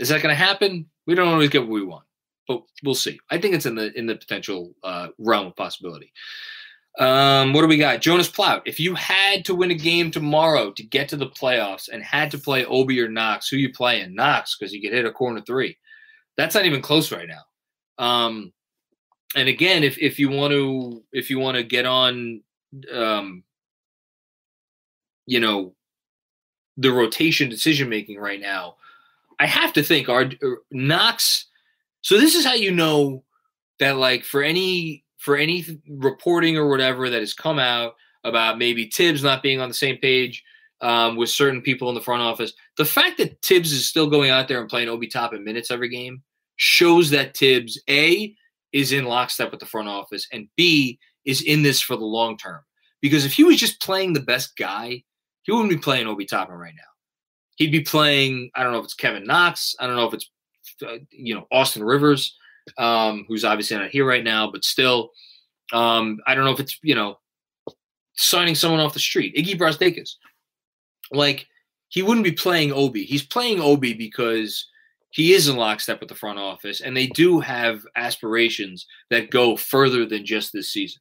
Is that going to happen? We don't always get what we want, but we'll see. I think it's in the potential realm of possibility. What do we got? Jonas Plout, if you had to win a game tomorrow to get to the playoffs and had to play Obi or Knox, who you playing? Knox, because you could hit a corner 3. That's not even close right now. And again, if you want to get on, you know, the rotation decision making right now. I have to think, Knox – so this is how you know that, like, for any reporting or whatever that has come out about maybe Tibbs not being on the same page with certain people in the front office, the fact that Tibbs is still going out there and playing Obi Toppin minutes every game shows that Tibbs, A, is in lockstep with the front office, and B, is in this for the long term. Because if he was just playing the best guy, he wouldn't be playing Obi Toppin right now. He'd be playing, I don't know if it's Kevin Knox. I don't know if it's, Austin Rivers, who's obviously not here right now, but still, I don't know if it's, signing someone off the street, Iggy Brasdakis. Like, he wouldn't be playing Obi. He's playing Obi because he is in lockstep with the front office, and they do have aspirations that go further than just this season.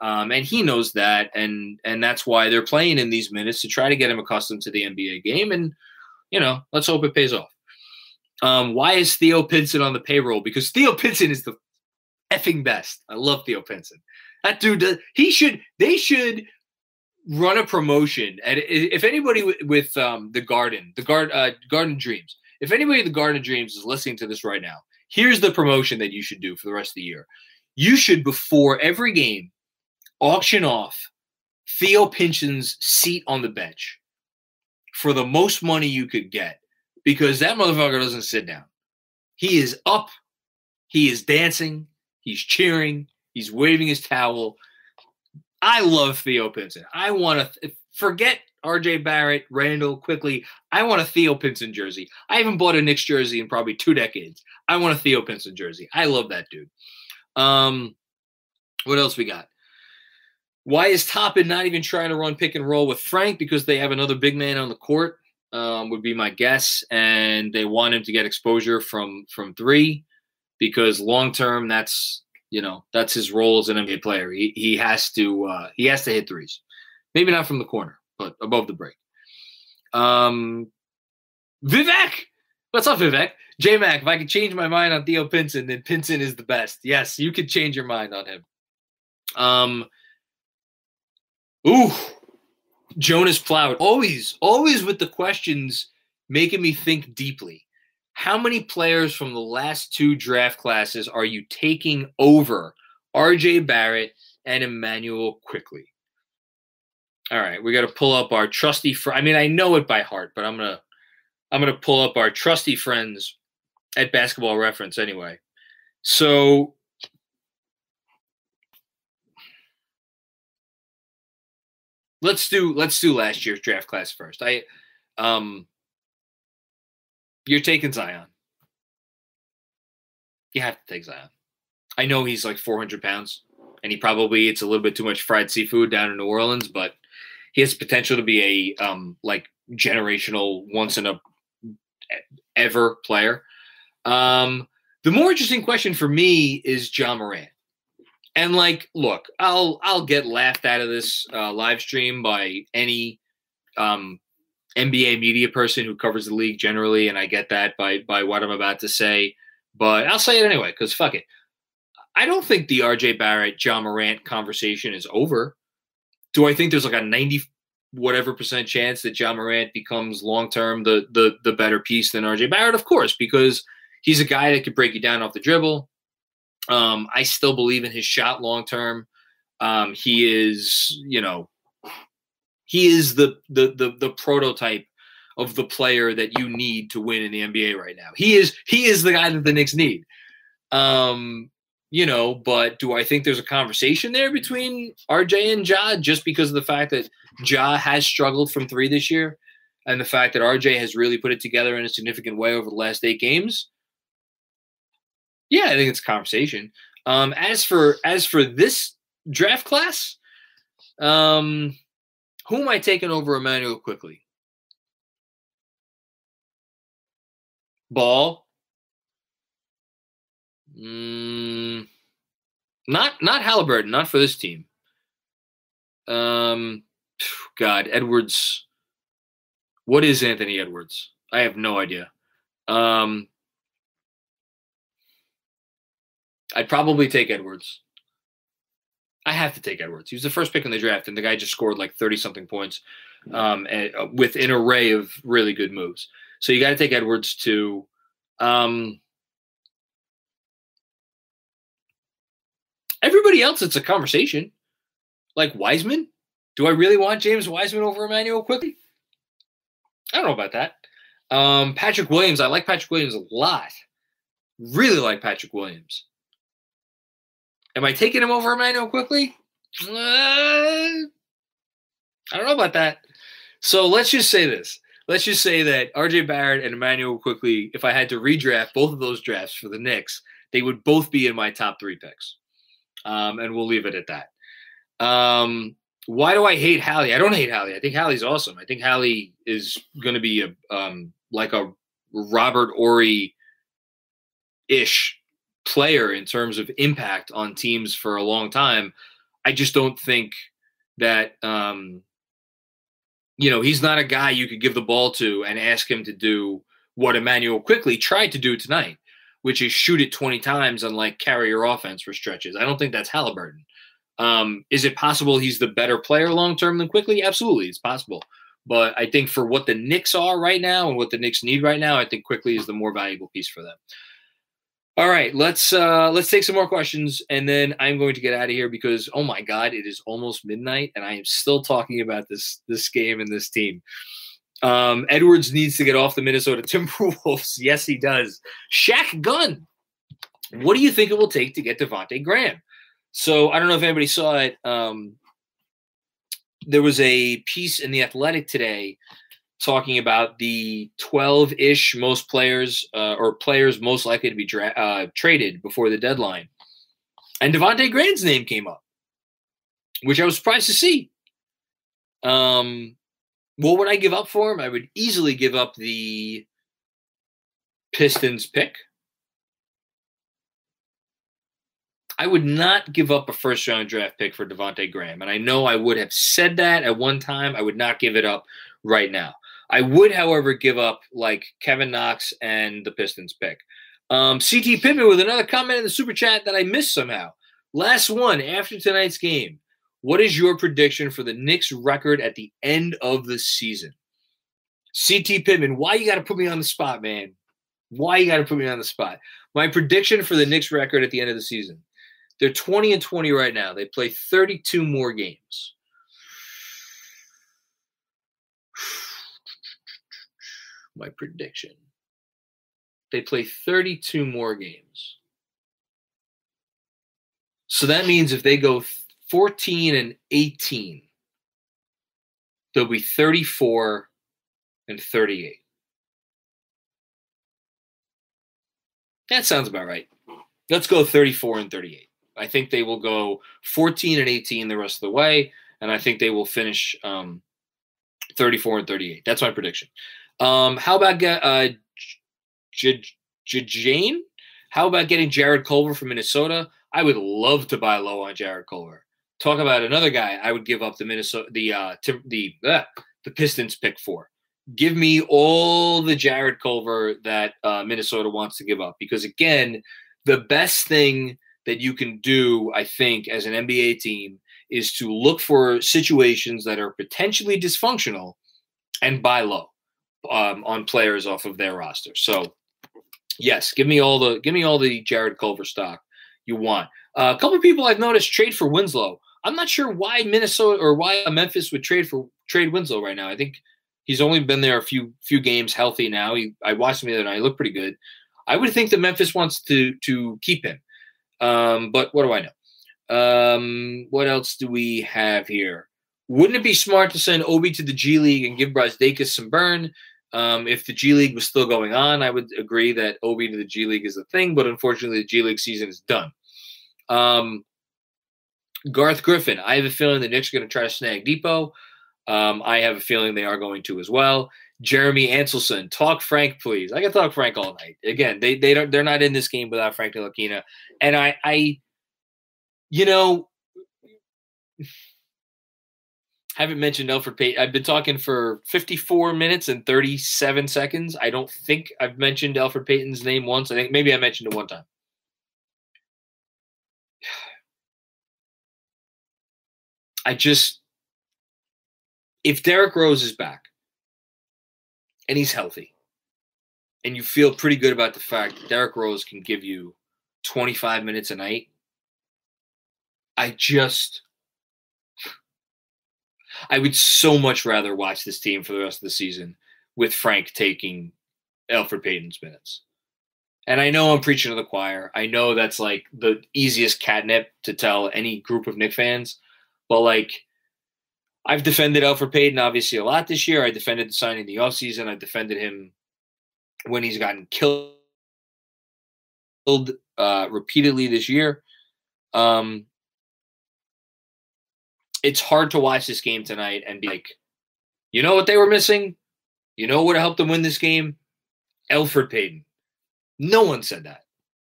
And he knows that, and that's why they're playing in these minutes to try to get him accustomed to the NBA game. And, let's hope it pays off. Why is Theo Pinson on the payroll? Because Theo Pinson is the effing best. I love Theo Pinson. That dude does. They should run a promotion. And if anybody with Garden Dreams, if anybody at the Garden Dreams is listening to this right now, here's the promotion that you should do for the rest of the year. You should, before every game, auction off Theo Pinson's seat on the bench for the most money you could get, because that motherfucker doesn't sit down. He is up. He is dancing. He's cheering. He's waving his towel. I love Theo Pinson. I want to forget R.J. Barrett, Randall, Quickley. I want a Theo Pinson jersey. I haven't bought a Knicks jersey in probably 2 decades. I want a Theo Pinson jersey. I love that dude. What else we got? Why is Toppin not even trying to run pick and roll with Frank? Because they have another big man on the court, would be my guess. And they want him to get exposure from three, because long-term that's his role as an NBA player. He has to hit threes, maybe not from the corner, but above the break. Vivek. What's up, Vivek? J-Mac, if I could change my mind on Theo Pinson, then Pinson is the best. Yes, you could change your mind on him. Jonas Plowd. Always with the questions making me think deeply. How many players from the last two draft classes are you taking over R.J. Barrett and Emmanuel Quickley? All right, we got to pull up our trusty friend. I mean, I know it by heart, but I'm going to pull up our trusty friends at Basketball Reference anyway. So let's do last year's draft class first. You're taking Zion. You have to take Zion. I know he's like 400 pounds, and he probably eats a little bit too much fried seafood down in New Orleans, but he has potential to be a generational once in a ever player. The more interesting question for me is Ja Morant. And look, I'll get laughed out of this live stream by any NBA media person who covers the league generally, and I get that by what I'm about to say, but I'll say it anyway because fuck it. I don't think the R.J. Barrett, Ja Morant conversation is over. Do I think there's a 90% chance that Ja Morant becomes long-term the better piece than R.J. Barrett? Of course, because he's a guy that could break you down off the dribble. I still believe in his shot long-term. He is the prototype of the player that you need to win in the NBA right now. He is the guy that the Knicks need. But do I think there's a conversation there between RJ and Ja just because of the fact that Ja has struggled from three this year and the fact that RJ has really put it together in a significant way over the last 8 games? Yeah, I think it's a conversation. As for this draft class, who am I taking over Emmanuel Quickley? Ball. Not Haliburton, not for this team. God, Edwards. What is Anthony Edwards? I have no idea. I'd probably take Edwards. I have to take Edwards. He was the first pick in the draft, and the guy just scored 30-something points with an array of really good moves. So you got to take Edwards to everybody else, it's a conversation. Like Wiseman? Do I really want James Wiseman over Emmanuel Quickley? I don't know about that. Patrick Williams. I like Patrick Williams a lot. Really like Patrick Williams. Am I taking him over Emmanuel Quickley? I don't know about that. So let's just say this. Let's just say that R.J. Barrett and Emmanuel Quickley, if I had to redraft both of those drafts for the Knicks, they would both be in my top 3 picks. And we'll leave it at that. Why do I hate Hallie? I don't hate Hallie. I think Hallie's awesome. I think Hallie is going to be a Robert Ory-ish player in terms of impact on teams for a long time. I just don't think that he's not a guy you could give the ball to and ask him to do what Emmanuel Quickley tried to do tonight, which is shoot it 20 times and carry your offense for stretches. I don't think that's Haliburton. Is it possible he's the better player long-term than Quickley? Absolutely, it's possible. But I think for what the Knicks are right now and what the Knicks need right now, I think Quickley is the more valuable piece for them. All right, let's take some more questions, and then I'm going to get out of here because, oh my God, it is almost midnight, and I am still talking about this game and this team. Edwards needs to get off the Minnesota Timberwolves. Yes, he does. Shaq Gunn. What do you think it will take to get Devontae Graham? So I don't know if anybody saw it. There was a piece in The Athletic today talking about the 12-ish most players or players most likely to be traded before the deadline. And Devontae Graham's name came up. which I was surprised to see. What would I give up for him? I would easily give up the Pistons pick. I would not give up a first-round draft pick for Devontae Graham, and I know I would have said that at one time. I would not give it up right now. I would, however, give up, like, Kevin Knox and the Pistons pick. C.T. Pittman with another comment in the Super Chat that I missed somehow. Last one after tonight's game. What is your prediction for the Knicks record at the end of the season? C.T. Pittman, why you got to put me on the spot, man? Why you got to put me on the spot? My prediction for the Knicks record at the end of the season. They're 20-20 right now. They play 32 more games. My prediction. They play 32 more games. So that means if they go 14-18, they'll be 34-38. That sounds about right. Let's go 34-38. I think they will go 14-18 the rest of the way, and I think they will finish 34-38. That's my prediction. How about Jane? How about getting Jared Culver from Minnesota? I would love to buy low on Jared Culver. Talk about another guy I would give up the Pistons pick for. Give me all the Jared Culver that Minnesota wants to give up, because again, the best thing that you can do, I think, as an NBA team is to look for situations that are potentially dysfunctional and buy low on players off of their roster. So, yes, give me all the Jared Culver stock you want. A couple of people I've noticed trade for Winslow. I'm not sure why Minnesota or why Memphis would trade Winslow right now. I think he's only been there a few games healthy now. I watched him the other night. He looked pretty good. I would think that Memphis wants to keep him. But what do I know? What else do we have here? Wouldn't it be smart to send Obi to the G League and give Brazdakis some burn? If the G League was still going on, I would agree that Obi to the G League is the thing, but unfortunately the G League season is done. Garth Griffin, I have a feeling the Knicks are going to try to snag Depot. I have a feeling they are going to as well. Jeremy Anselson, talk Frank, please. I can talk Frank all night. Again, they're not in this game without Frank Ntilikina. And I you know, haven't mentioned Elfrid Payton. I've been talking for 54 minutes and 37 seconds. I don't think I've mentioned Elfrid Payton's name once. I think maybe I mentioned it one time. If Derrick Rose is back, and he's healthy, and you feel pretty good about the fact that Derrick Rose can give you 25 minutes a night, I would so much rather watch this team for the rest of the season with Frank taking Elfrid Payton's minutes. And I know I'm preaching to the choir. I know that's like the easiest catnip to tell any group of Knicks fans, but like, I've defended Elfrid Payton, obviously, a lot this year. I defended the signing in the offseason. I defended him when he's gotten killed repeatedly this year. It's hard to watch this game tonight and be like, you know what they were missing? You know what helped them win this game? Elfrid Payton. No one said that.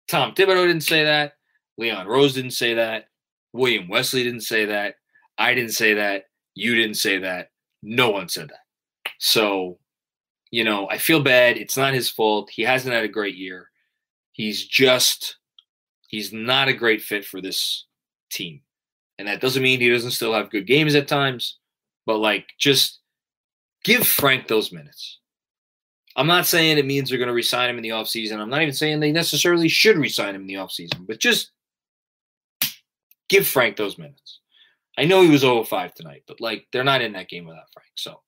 Tom Thibodeau didn't say that. Leon Rose didn't say that. William Wesley didn't say that. I didn't say that. You didn't say that. No one said that. So, you know, I feel bad. It's not his fault. He hasn't had a great year. He's not a great fit for this team. And that doesn't mean he doesn't still have good games at times, but like, just give Frank those minutes. I'm not saying it means they're going to re-sign him in the offseason. I'm not even saying they necessarily should re-sign him in the offseason, but just give Frank those minutes. I know he was 0-5 tonight, but like they're not in that game without Frank. So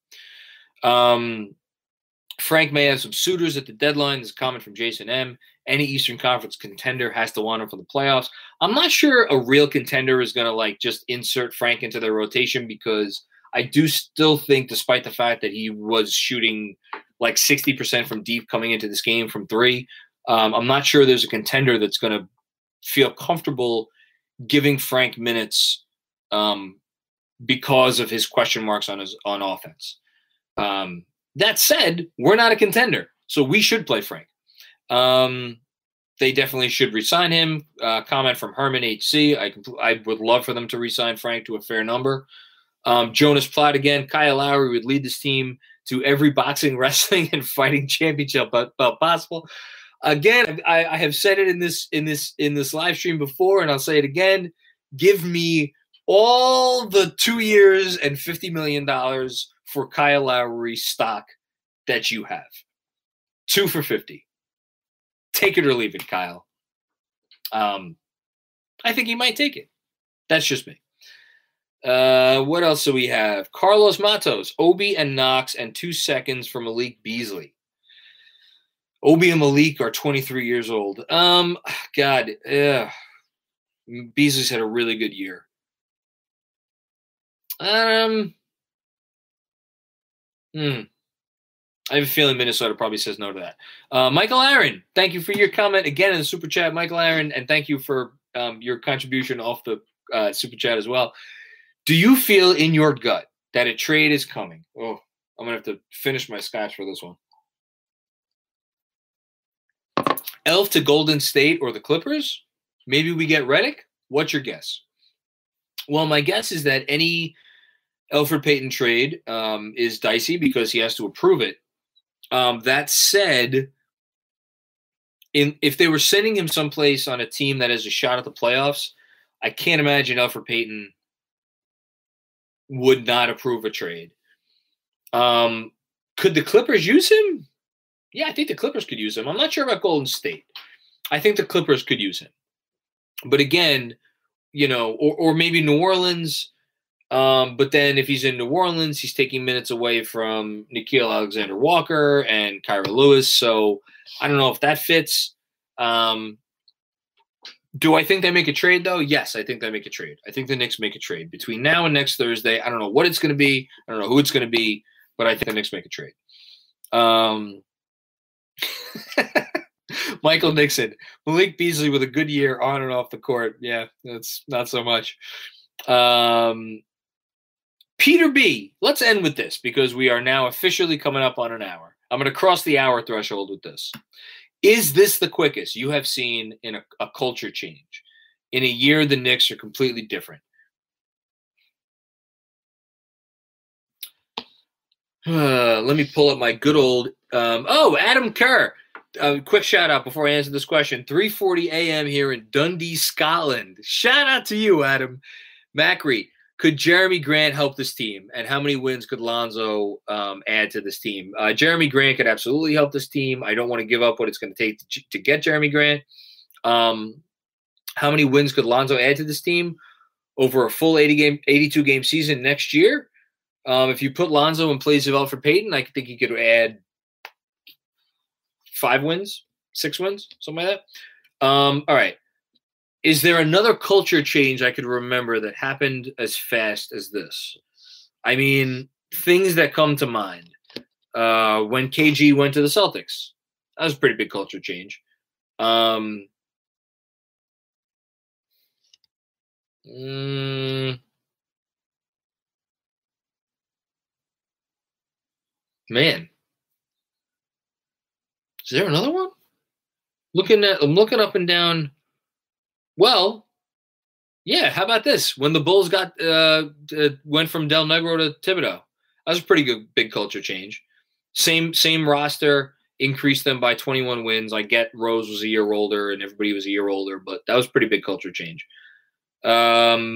Frank may have some suitors at the deadline. There's a comment from Jason M. Any Eastern Conference contender has to want him for the playoffs. I'm not sure a real contender is going to like just insert Frank into their rotation, because I do still think, despite the fact that he was shooting like 60% from deep coming into this game from three, I'm not sure there's a contender that's going to feel comfortable giving Frank minutes because of his question marks on offense. That said, we're not a contender, so we should play Frank. They definitely should resign him. Comment from Herman HC. I would love for them to resign Frank to a fair number. Jonas Platt again. Kyle Lowry would lead this team to every boxing, wrestling, and fighting championship belt possible. Again, I have said it in this live stream before, and I'll say it again. Give me all the 2 years and $50 million for Kyle Lowry stock that you have. 2 for $50. Take it or leave it, Kyle. I think he might take it. That's just me. What else do we have? Carlos Matos, Obi and Knox, and 2 seconds for Malik Beasley. Obi and Malik are 23 years old. God, Beasley's had a really good year. I have a feeling Minnesota probably says no to that. Michael Aaron, thank you for your comment again in the Super Chat, Michael Aaron, and thank you for your contribution off the Super Chat as well. Do you feel in your gut that a trade is coming? Oh, I'm going to have to finish my scotch for this one. Elf to Golden State or the Clippers? Maybe we get Reddick? What's your guess? Well, my guess is that any Elfrid Payton trade is dicey because he has to approve it. That said, if they were sending him someplace on a team that has a shot at the playoffs, I can't imagine Elfrid Payton would not approve a trade. Could the Clippers use him? Yeah, I think the Clippers could use him. I'm not sure about Golden State. I think the Clippers could use him. But again, you know, or maybe New Orleans. But then if he's in New Orleans, he's taking minutes away from Nickeil Alexander-Walker and Kyra Lewis. So I don't know if that fits. Do I think they make a trade, though? Yes, I think they make a trade. I think the Knicks make a trade. Between now and next Thursday, I don't know what it's going to be. I don't know who it's going to be, but I think the Knicks make a trade. Michael Nixon, Malik Beasley with a good year on and off the court. Yeah, that's not so much. Peter B, let's end with this because we are now officially coming up on an hour. I'm going to cross the hour threshold with this. Is this the quickest you have seen in a culture change? In a year, the Knicks are completely different. Let me pull up my good old Adam Kerr. Quick shout out before I answer this question. 3:40 a.m. here in Dundee, Scotland. Shout out to you, Adam. Macri, could Jerami Grant help this team? And how many wins could Lonzo add to this team? Jerami Grant could absolutely help this team. I don't want to give up what it's going to take to get Jerami Grant. How many wins could Lonzo add to this team over a full 82-game season next year? If you put Lonzo in place of Elfrid Payton, I think he could add 5 wins, 6 wins, something like that. All right. Is there another culture change I could remember that happened as fast as this? I mean, things that come to mind. When KG went to the Celtics, that was a pretty big culture change. Man. Is there another one? I'm looking up and down. Well, yeah. How about this? When the Bulls went from Del Negro to Thibodeau, that was a pretty good big culture change. Same roster, increased them by 21 wins. I get Rose was a year older and everybody was a year older, but that was a pretty big culture change. But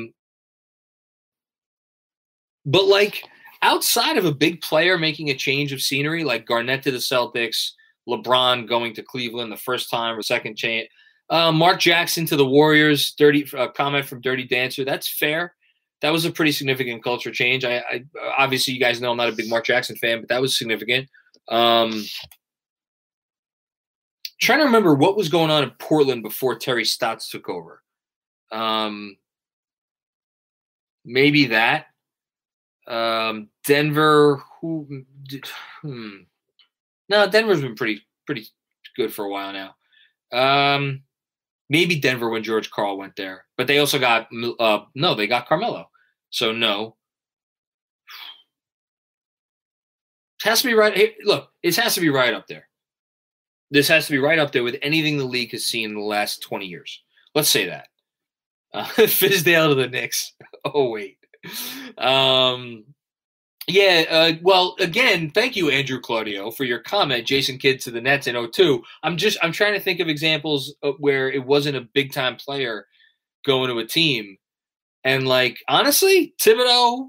like outside of a big player making a change of scenery, like Garnett to the Celtics. LeBron going to Cleveland the first time or second chance. Mark Jackson to the Warriors, comment from Dirty Dancer. That's fair. That was a pretty significant culture change. I obviously, you guys know I'm not a big Mark Jackson fan, but that was significant. Trying to remember what was going on in Portland before Terry Stotts took over. Maybe that. Denver, No, Denver's been pretty good for a while now. Maybe Denver when George Karl went there, but they also got Carmelo. So no. It has to be right. Hey, look, it has to be right up there. This has to be right up there with anything the league has seen in the last 20 years. Let's say that. Fizdale to the Knicks. Oh, wait. Well, again, thank you, Andrew Claudio, for your comment. Jason Kidd to the Nets in 02. I'm trying to think of examples of where it wasn't a big time player going to a team. And like, honestly, Thibodeau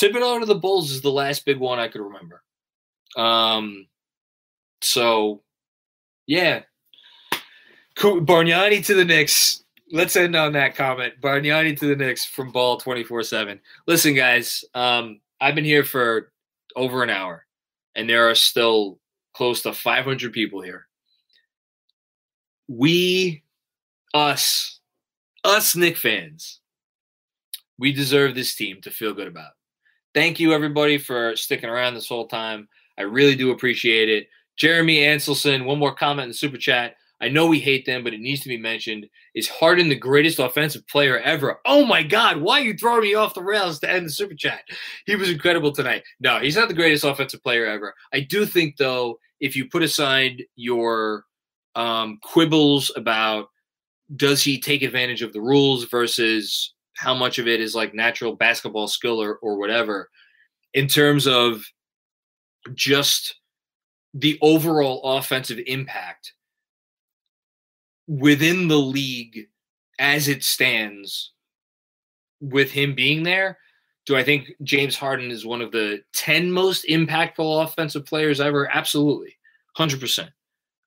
to the Bulls is the last big one I could remember. So yeah. Bargnani to the Knicks. Let's end on that comment. Bargnani to the Knicks from Ball 24/7. Listen, guys, I've been here for over an hour, and there are still close to 500 people here. Us Knick fans, we deserve this team to feel good about. Thank you, everybody, for sticking around this whole time. I really do appreciate it. Jeremy Anselson, one more comment in the Super Chat. I know we hate them, but it needs to be mentioned. Is Harden the greatest offensive player ever? Oh, my God. Why are you throwing me off the rails to end the Super Chat? He was incredible tonight. No, he's not the greatest offensive player ever. I do think, though, if you put aside your quibbles about does he take advantage of the rules versus how much of it is like natural basketball skill or whatever, in terms of just the overall offensive impact within the league as it stands with him being there, do I think James Harden is one of the 10 most impactful offensive players ever? Absolutely. 100%.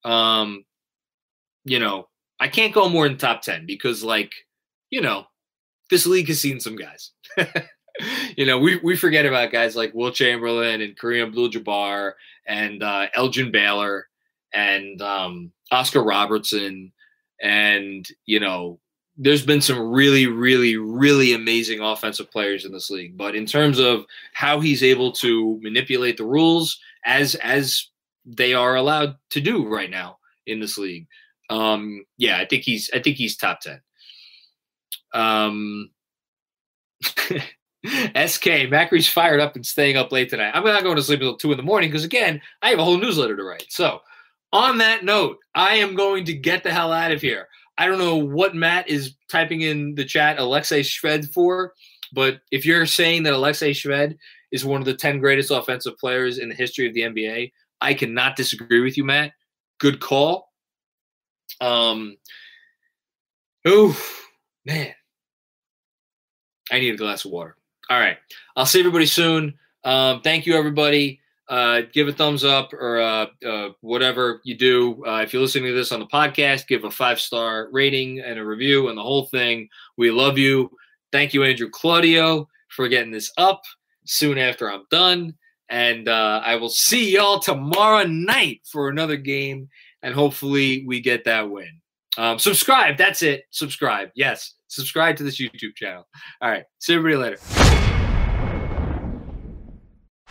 I can't go more than top 10 because this league has seen some guys. We forget about guys like Will Chamberlain and Kareem Abdul-Jabbar and Elgin Baylor and Oscar Robertson. And, there's been some really, really, really amazing offensive players in this league. But in terms of how he's able to manipulate the rules as they are allowed to do right now in this league, I think he's top 10. SK, Macri's fired up and staying up late tonight. I'm not going to sleep until 2 in the morning because, again, I have a whole newsletter to write. So, on that note, I am going to get the hell out of here. I don't know what Matt is typing in the chat Alexei Shved for, but if you're saying that Alexei Shved is one of the 10 greatest offensive players in the history of the NBA, I cannot disagree with you, Matt. Good call. Man. I need a glass of water. All right. I'll see everybody soon. Thank you, everybody. Give a thumbs up or whatever you do. If you're listening to this on the podcast, give a 5-star rating and a review and the whole thing. We love you. Thank you, Andrew Claudio, for getting this up soon after I'm done. And I will see y'all tomorrow night for another game, and hopefully we get that win. Subscribe. That's it. Subscribe. Yes. Subscribe to this YouTube channel. All right. See everybody later.